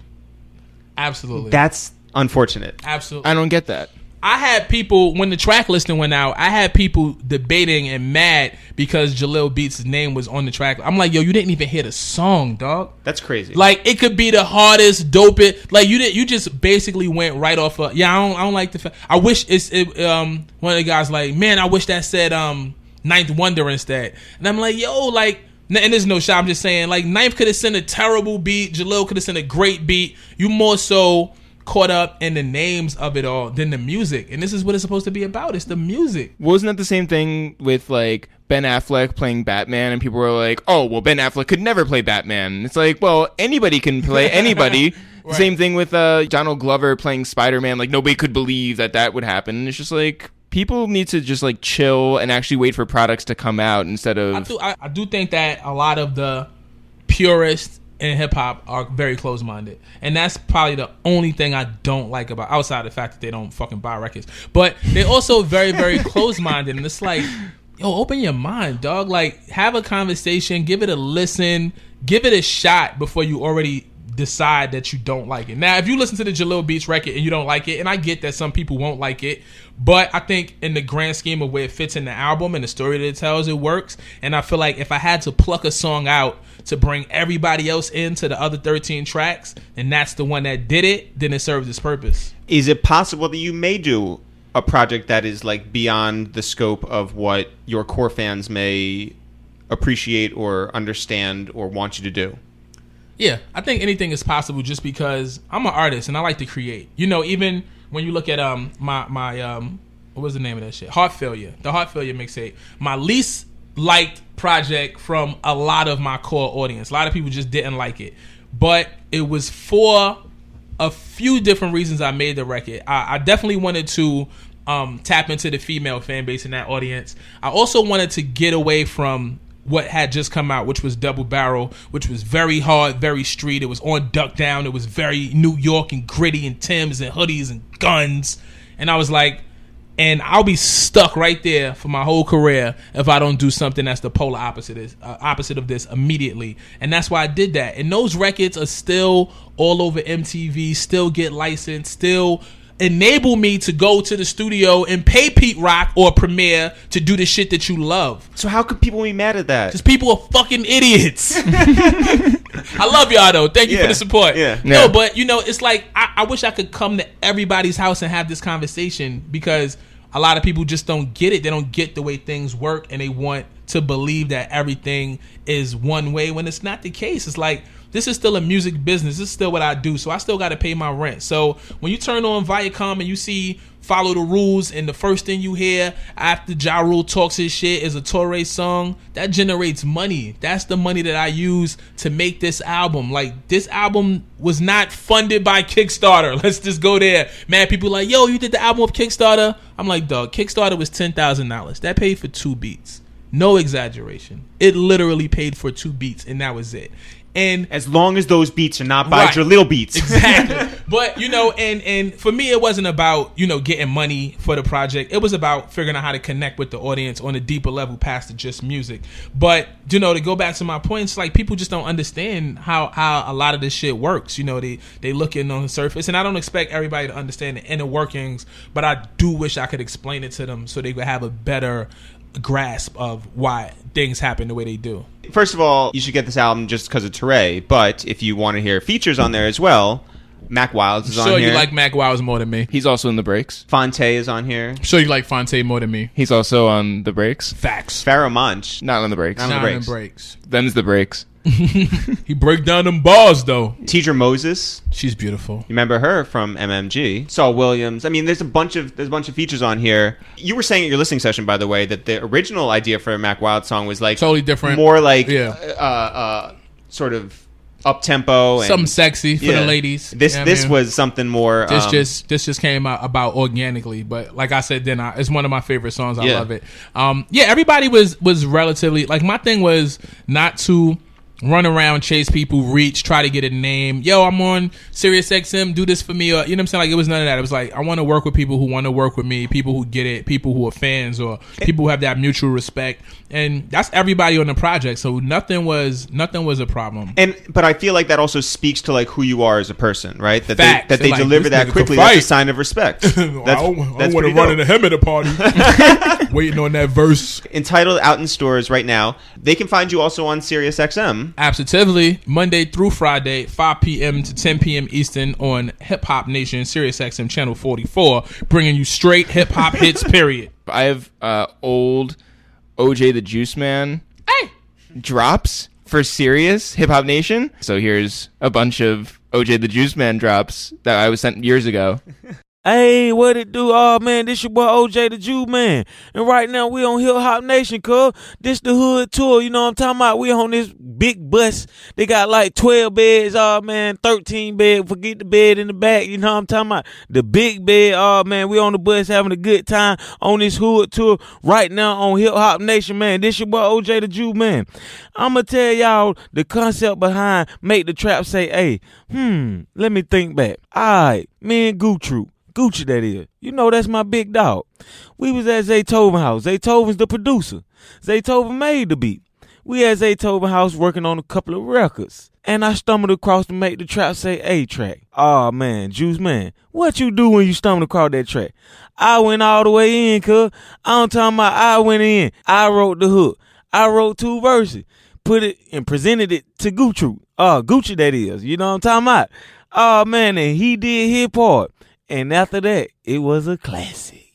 Absolutely. That's unfortunate. Absolutely. I don't get that. I had people, when the track listing went out, I had people debating and mad because Jalil Beats' name was on the track. I'm like, yo, you didn't even hear the song, dog. That's crazy. Like, it could be the hardest, dopest. Like, you did, you just basically went right off of, yeah, I don't, I don't like the fact. I wish it's, it, um, one of the guys like, man, I wish that said, um, Ninth Wonder instead. And I'm like, yo, like, and there's no shot. I'm just saying, like, Ninth could have sent a terrible beat. Jalil could have sent a great beat. You more so caught up in the names of it all than the music. And this is what it's supposed to be about. It's the music. Wasn't that the same thing with, like, Ben Affleck playing Batman? And people were like, oh, well, Ben Affleck could never play Batman. It's like, well, anybody can play anybody. Right. Same thing with uh, Donald Glover playing Spider-Man. Like, nobody could believe that that would happen. And it's just like, people need to just, like, chill and actually wait for products to come out instead of... I do, I, I do think that a lot of the purists in hip-hop are very close-minded. And that's probably the only thing I don't like about... outside of the fact that they don't fucking buy records. But they're also very, very close-minded. And it's like, yo, open your mind, dog. Like, have a conversation. Give it a listen. Give it a shot before you already decide that you don't like it. Now, if you listen to the Jalil Beats record and you don't like it, and I get that some people won't like it, but I think in the grand scheme of where it fits in the album and the story that it tells, it works. And I feel like if I had to pluck a song out to bring everybody else into the other thirteen tracks, and that's the one that did it, then it serves its purpose. Is it possible that you may do a project that is, like, beyond the scope of what your core fans may appreciate or understand or want you to do? Yeah, I think anything is possible just because I'm an artist and I like to create. You know, even when you look at um my, my um what was the name of that shit? Heart Failure. The Heart Failure mixtape. My least liked project from a lot of my core audience. A lot of people just didn't like it. But it was for a few different reasons I made the record. I, I definitely wanted to um tap into the female fan base in that audience. I also wanted to get away from what had just come out, which was Double Barrel, which was very hard, very street. It was on Duck Down. It was very New York and gritty and Timbs and hoodies and guns. And I was like, and I'll be stuck right there for my whole career if I don't do something that's the polar opposite is, uh, opposite of this immediately. And that's why I did that. And those records are still all over M T V, still get licensed, still enable me to go to the studio and pay Pete Rock or Premiere to do the shit that you love. So how could people be mad at that? Because people are fucking idiots. I love y'all, though. Thank you yeah. for the support. Yeah. No, yeah. But, you know, it's like, I, I wish I could come to everybody's house and have this conversation, because a lot of people just don't get it. They don't get the way things work, and they want to believe that everything is one way when it's not the case. It's like, this is still a music business. This is still what I do. So I still got to pay my rent. So when you turn on Viacom and you see Follow the Rules, and the first thing you hear after Ja Rule talks his shit is a Touré song, that generates money. That's the money that I use to make this album. Like, this album was not funded by Kickstarter. Let's just go there. Man, people like, yo, you did the album with Kickstarter? I'm like, dog, Kickstarter was ten thousand dollars. That paid for two beats. No exaggeration. It literally paid for two beats, and that was it. And as long as those beats are not by right. Jalil Beats. Exactly. But, you know, and, and for me, it wasn't about, you know, getting money for the project. It was about figuring out how to connect with the audience on a deeper level past the just music. But, you know, to go back to my points, like, people just don't understand how, how a lot of this shit works. You know, they, they look in on the surface. And I don't expect everybody to understand the inner workings, but I do wish I could explain it to them so they would have a better grasp of why things happen the way they do. First of all, you should get this album just because of Touré, but if you want to hear features on there as well, Mack Wilds is sure on here. Sure, you like Mack Wilds more than me. He's also in the breaks. Fonte is on here. Sure, you like Fonte more than me. He's also on the breaks. Facts. Pharoah Monch. Not on the breaks. Not, Not on the breaks. breaks. Them's the breaks. He break down them bars, though. Teacher Moses. She's beautiful. You remember her from M M G. Saul Williams. I mean, there's a bunch of there's a bunch of features on here. You were saying at your listening session, by the way, that the original idea for a Mack Wilds song was like totally different, more like yeah. uh, uh, sort of up tempo, something sexy for yeah. the ladies. This you know this I mean? was something more. This um, just this just came out about organically, but like I said, then I, it's one of my favorite songs. I yeah. love it. Um, yeah, everybody was was relatively like my thing was not too run around, chase people, reach, try to get a name. Yo, I'm on Sirius X M, do this for me. Or, you know what I'm saying? Like, it was none of that. It was like, I want to work with people who want to work with me, people who get it, people who are fans, or people who have that mutual respect. And that's everybody on the project. So nothing was nothing was a problem. And but I feel like that also speaks to like who you are as a person, right? That Facts. they, that they like, deliver that quickly. That's a sign of respect. That's, I don't, that's I want to run into him at a party, waiting on that verse. Entitled, out in stores right now. They can find you also on Sirius X M. Absolutely. Monday through Friday, five p.m. to ten p.m. Eastern on Hip Hop Nation, Sirius X M Channel forty-four, bringing you straight hip hop hits, period. I have uh, old O J the Juice Man hey. drops for Sirius Hip Hop Nation. So here's a bunch of O J the Juice Man drops that I was sent years ago. Hey, what it do? Oh, man, this your boy O J the Jew Man. And right now, we on Hip Hop Nation, cuz. This the hood tour, you know what I'm talking about? We on this big bus. They got like twelve beds, oh, man, thirteen bed. Forget the bed in the back, you know what I'm talking about? The big bed, oh, man, we on the bus having a good time on this hood tour right now on Hip Hop Nation, man. This your boy O J the Jew Man. I'ma tell y'all the concept behind Make the Trap Say, hey, hmm, let me think back. All right, me and Gucci. Gucci, that is. You know that's my big dog. We was at Zaytoven House. Zaytoven's the producer. Zaytoven made the beat. We at Zaytoven House working on a couple of records. And I stumbled across to Make the Trap Say A track. Oh, man, Juice Man, what you do when you stumble across that track? I went all the way in, cuz. I'm talking about I went in. I wrote the hook. I wrote two verses. Put it and presented it to Gucci. Uh, Gucci, that is. You know what I'm talking about? Oh, man, and he did his part. And after that, it was a classic.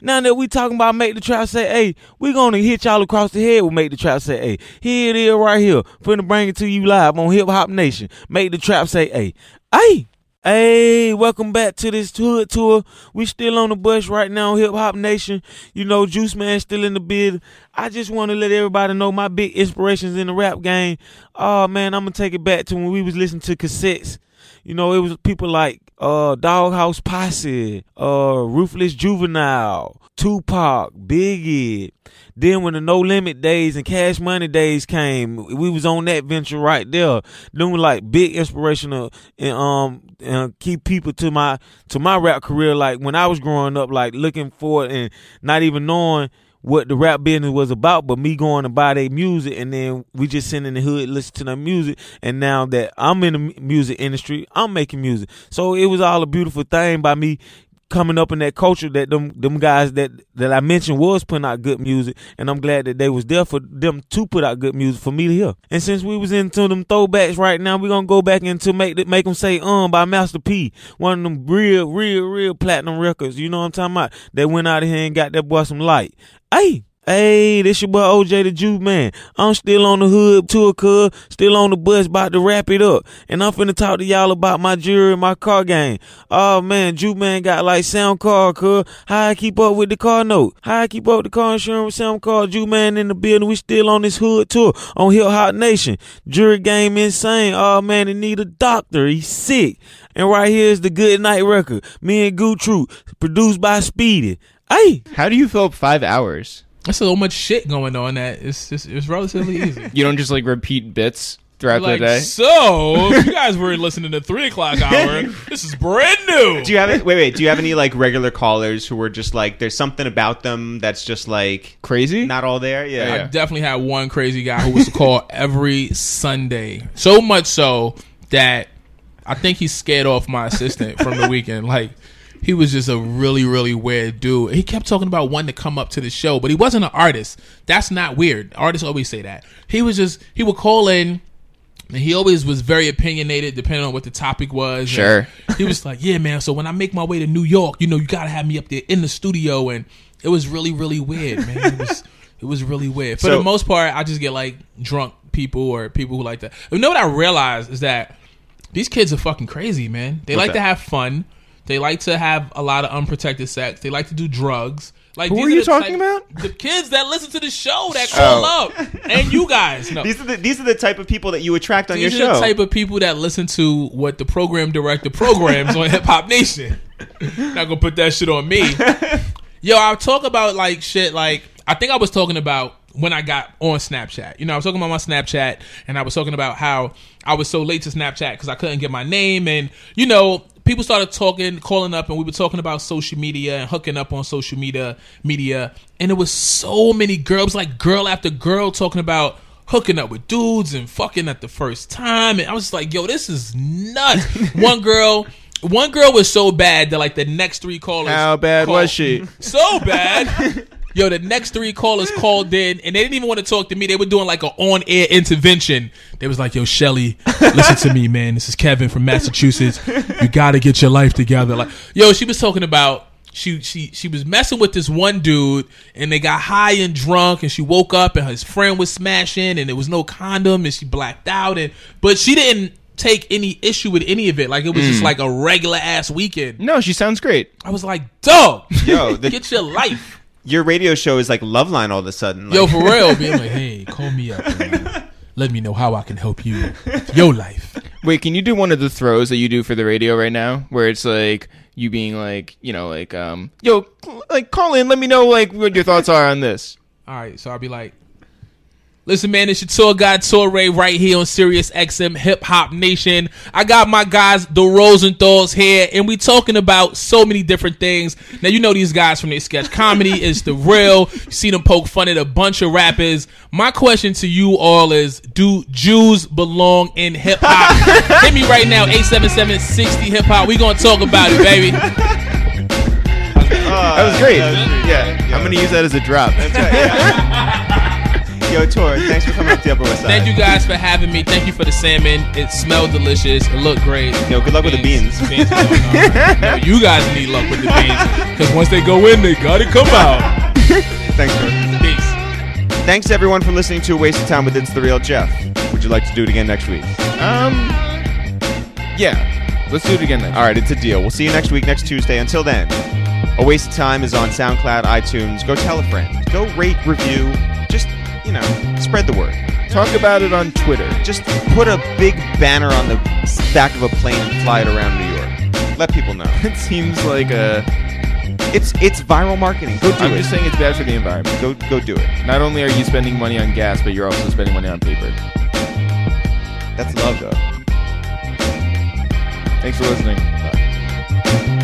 Now that we talking about Make the Trap Say, hey, we gonna hit y'all across the head with Make the Trap Say, hey. Here it is right here. Finna bring it to you live on Hip Hop Nation. Make the Trap Say, hey. Hey. Hey, welcome back to this hood tour. We still on the bus right now, Hip Hop Nation. You know, Juice Man still in the bid. I just want to let everybody know my big inspirations in the rap game. Oh, man, I'm gonna take it back to when we was listening to cassettes. You know, it was people like uh, Doghouse Posse, uh, Ruthless Juvenile, Tupac, Biggie. Then when the No Limit days and Cash Money days came, we was on that venture right there. Then we like big inspirational and um and keep people to my to my rap career. Like when I was growing up, like looking for it and not even knowing what the rap business was about, but me going to buy their music, and then we just sitting in the hood listen to their music, and now that I'm in the music industry, I'm making music. So it was all a beautiful thing by me coming up in that culture that them them guys that, that I mentioned was putting out good music, and I'm glad that they was there for them to put out good music for me to hear. And since we was into them throwbacks right now, we're going to go back into Make make them Say Um by Master P, one of them real, real, real platinum records, you know what I'm talking about, that went out of here and got that boy some light. Hey, hey, this your boy O J the Jew Man. I'm still on the hood tour, cuz, still on the bus, about to wrap it up. And I'm finna talk to y'all about my jewelry and my car game. Oh, man, Jew Man got like sound car, cuz. How I keep up with the car note? How I keep up with the car insurance with sound car? Jew Man in the building. We still on this hood tour on Hip Hop Nation. Jewelry game insane. Oh, man, he need a doctor. He's sick. And right here is the Good Night record. Me and Gucci, produced by Speedy. Hey, how do you fill up five hours? There's so much shit going on that it's just, it's relatively easy. You don't just like repeat bits throughout like, the day. So you guys were listening to three o'clock hour. This is brand new. Do you have wait wait? Do you have any like regular callers who were just like there's something about them that's just like crazy? Not all there. Yeah, yeah. I definitely had one crazy guy who was called every Sunday. So much so that I think he scared off my assistant from the weekend. Like. He was just a really, really weird dude. He kept talking about wanting to come up to the show, but he wasn't an artist. That's not weird. Artists always say that. He was just, he would call in, and he always was very opinionated depending on what the topic was. Sure. And he was like, yeah, man, so when I make my way to New York, you know, you got to have me up there in the studio. And it was really, really weird, man. It was, it was really weird. For so, the most part, I just get, like, drunk people or people who like that. You know what I realized is that these kids are fucking crazy, man. They like that? to have fun. They like to have a lot of unprotected sex. They like to do drugs. Like, who are you talking about? The kids that listen to the show that call up, and you guys. No. These are the these are the type of people that you attract on your show. These are the type of people that listen to what the program director programs on Hip Hop Nation. Not gonna put that shit on me. Yo, I talk about like shit. Like I think I was talking about when I got on Snapchat. You know, I was talking about my Snapchat, and I was talking about how I was so late to Snapchat because I couldn't get my name. And, you know, people started talking, calling up, and we were talking about social media and hooking up on social media. media. And there was so many girls, like girl after girl, talking about hooking up with dudes and fucking at the first time. And I was like, yo, this is nuts. One girl... One girl was so bad that, like, the next three callers... How bad called. was she? So bad. Yo, the next three callers called in, and they didn't even want to talk to me. They were doing, like, an on-air intervention. They was like, yo, Shelly, listen to me, man. This is Kevin from Massachusetts. You got to get your life together. Like, yo, she was talking about... She she she was messing with this one dude, and they got high and drunk, and she woke up, and his friend was smashing, and there was no condom, and she blacked out. and But she didn't... take any issue with any of it. Like, it was mm. just like a regular ass weekend. No, she sounds great. I was like, dog, yo, the, get your life. Your radio show is like Love Line all of a sudden. Like. Yo, for real. Being like, hey, call me up. Man. Let me know how I can help you with your life. Wait, can you do one of the throws that you do for the radio right now? Where it's like you being like, you know, like, um, yo, like call in. Let me know like what your thoughts are on this. All right. So I'll be like, listen, man, it's your tour guy, Torre, right here on Sirius X M Hip Hop Nation. I got my guys, the Rosenthals, here, and we talking about so many different things. Now, you know these guys from their sketch comedy. It's the real. You see them poke fun at a bunch of rappers. My question to you all is, do Jews belong in hip-hop? Hit me right now, eight seven seven, six zero, hip hop. We going to talk about it, baby. Uh, that was great. That was yeah, yeah, I'm going to use that as a drop. That's right, yeah. Yo, Tor, thanks for coming up to the Upper West Side. Thank you guys for having me. Thank you for the salmon. It smelled delicious. It looked great. Yo, good luck beans, with the beans. beans no, no, no. You guys need luck with the beans, because once they go in, they gotta come out. Thanks, Tor. Peace. Thanks, everyone, for listening to A Waste of Time with It's The Real Jeff. Would you like to do it again next week? Um, yeah. Let's do it again then. All right, it's a deal. We'll see you next week, next Tuesday. Until then, A Waste of Time is on SoundCloud, iTunes. Go tell a friend. Go rate, review. Just... You know, spread the word. Talk about it on Twitter. Just put a big banner on the back of a plane and fly it around New York. Let people know. It seems like a... It's it's viral marketing. Go do I'm it. I'm just saying it's bad for the environment. Go go do it. Not only are you spending money on gas, but you're also spending money on paper. That's love, though. Thanks for listening. Bye.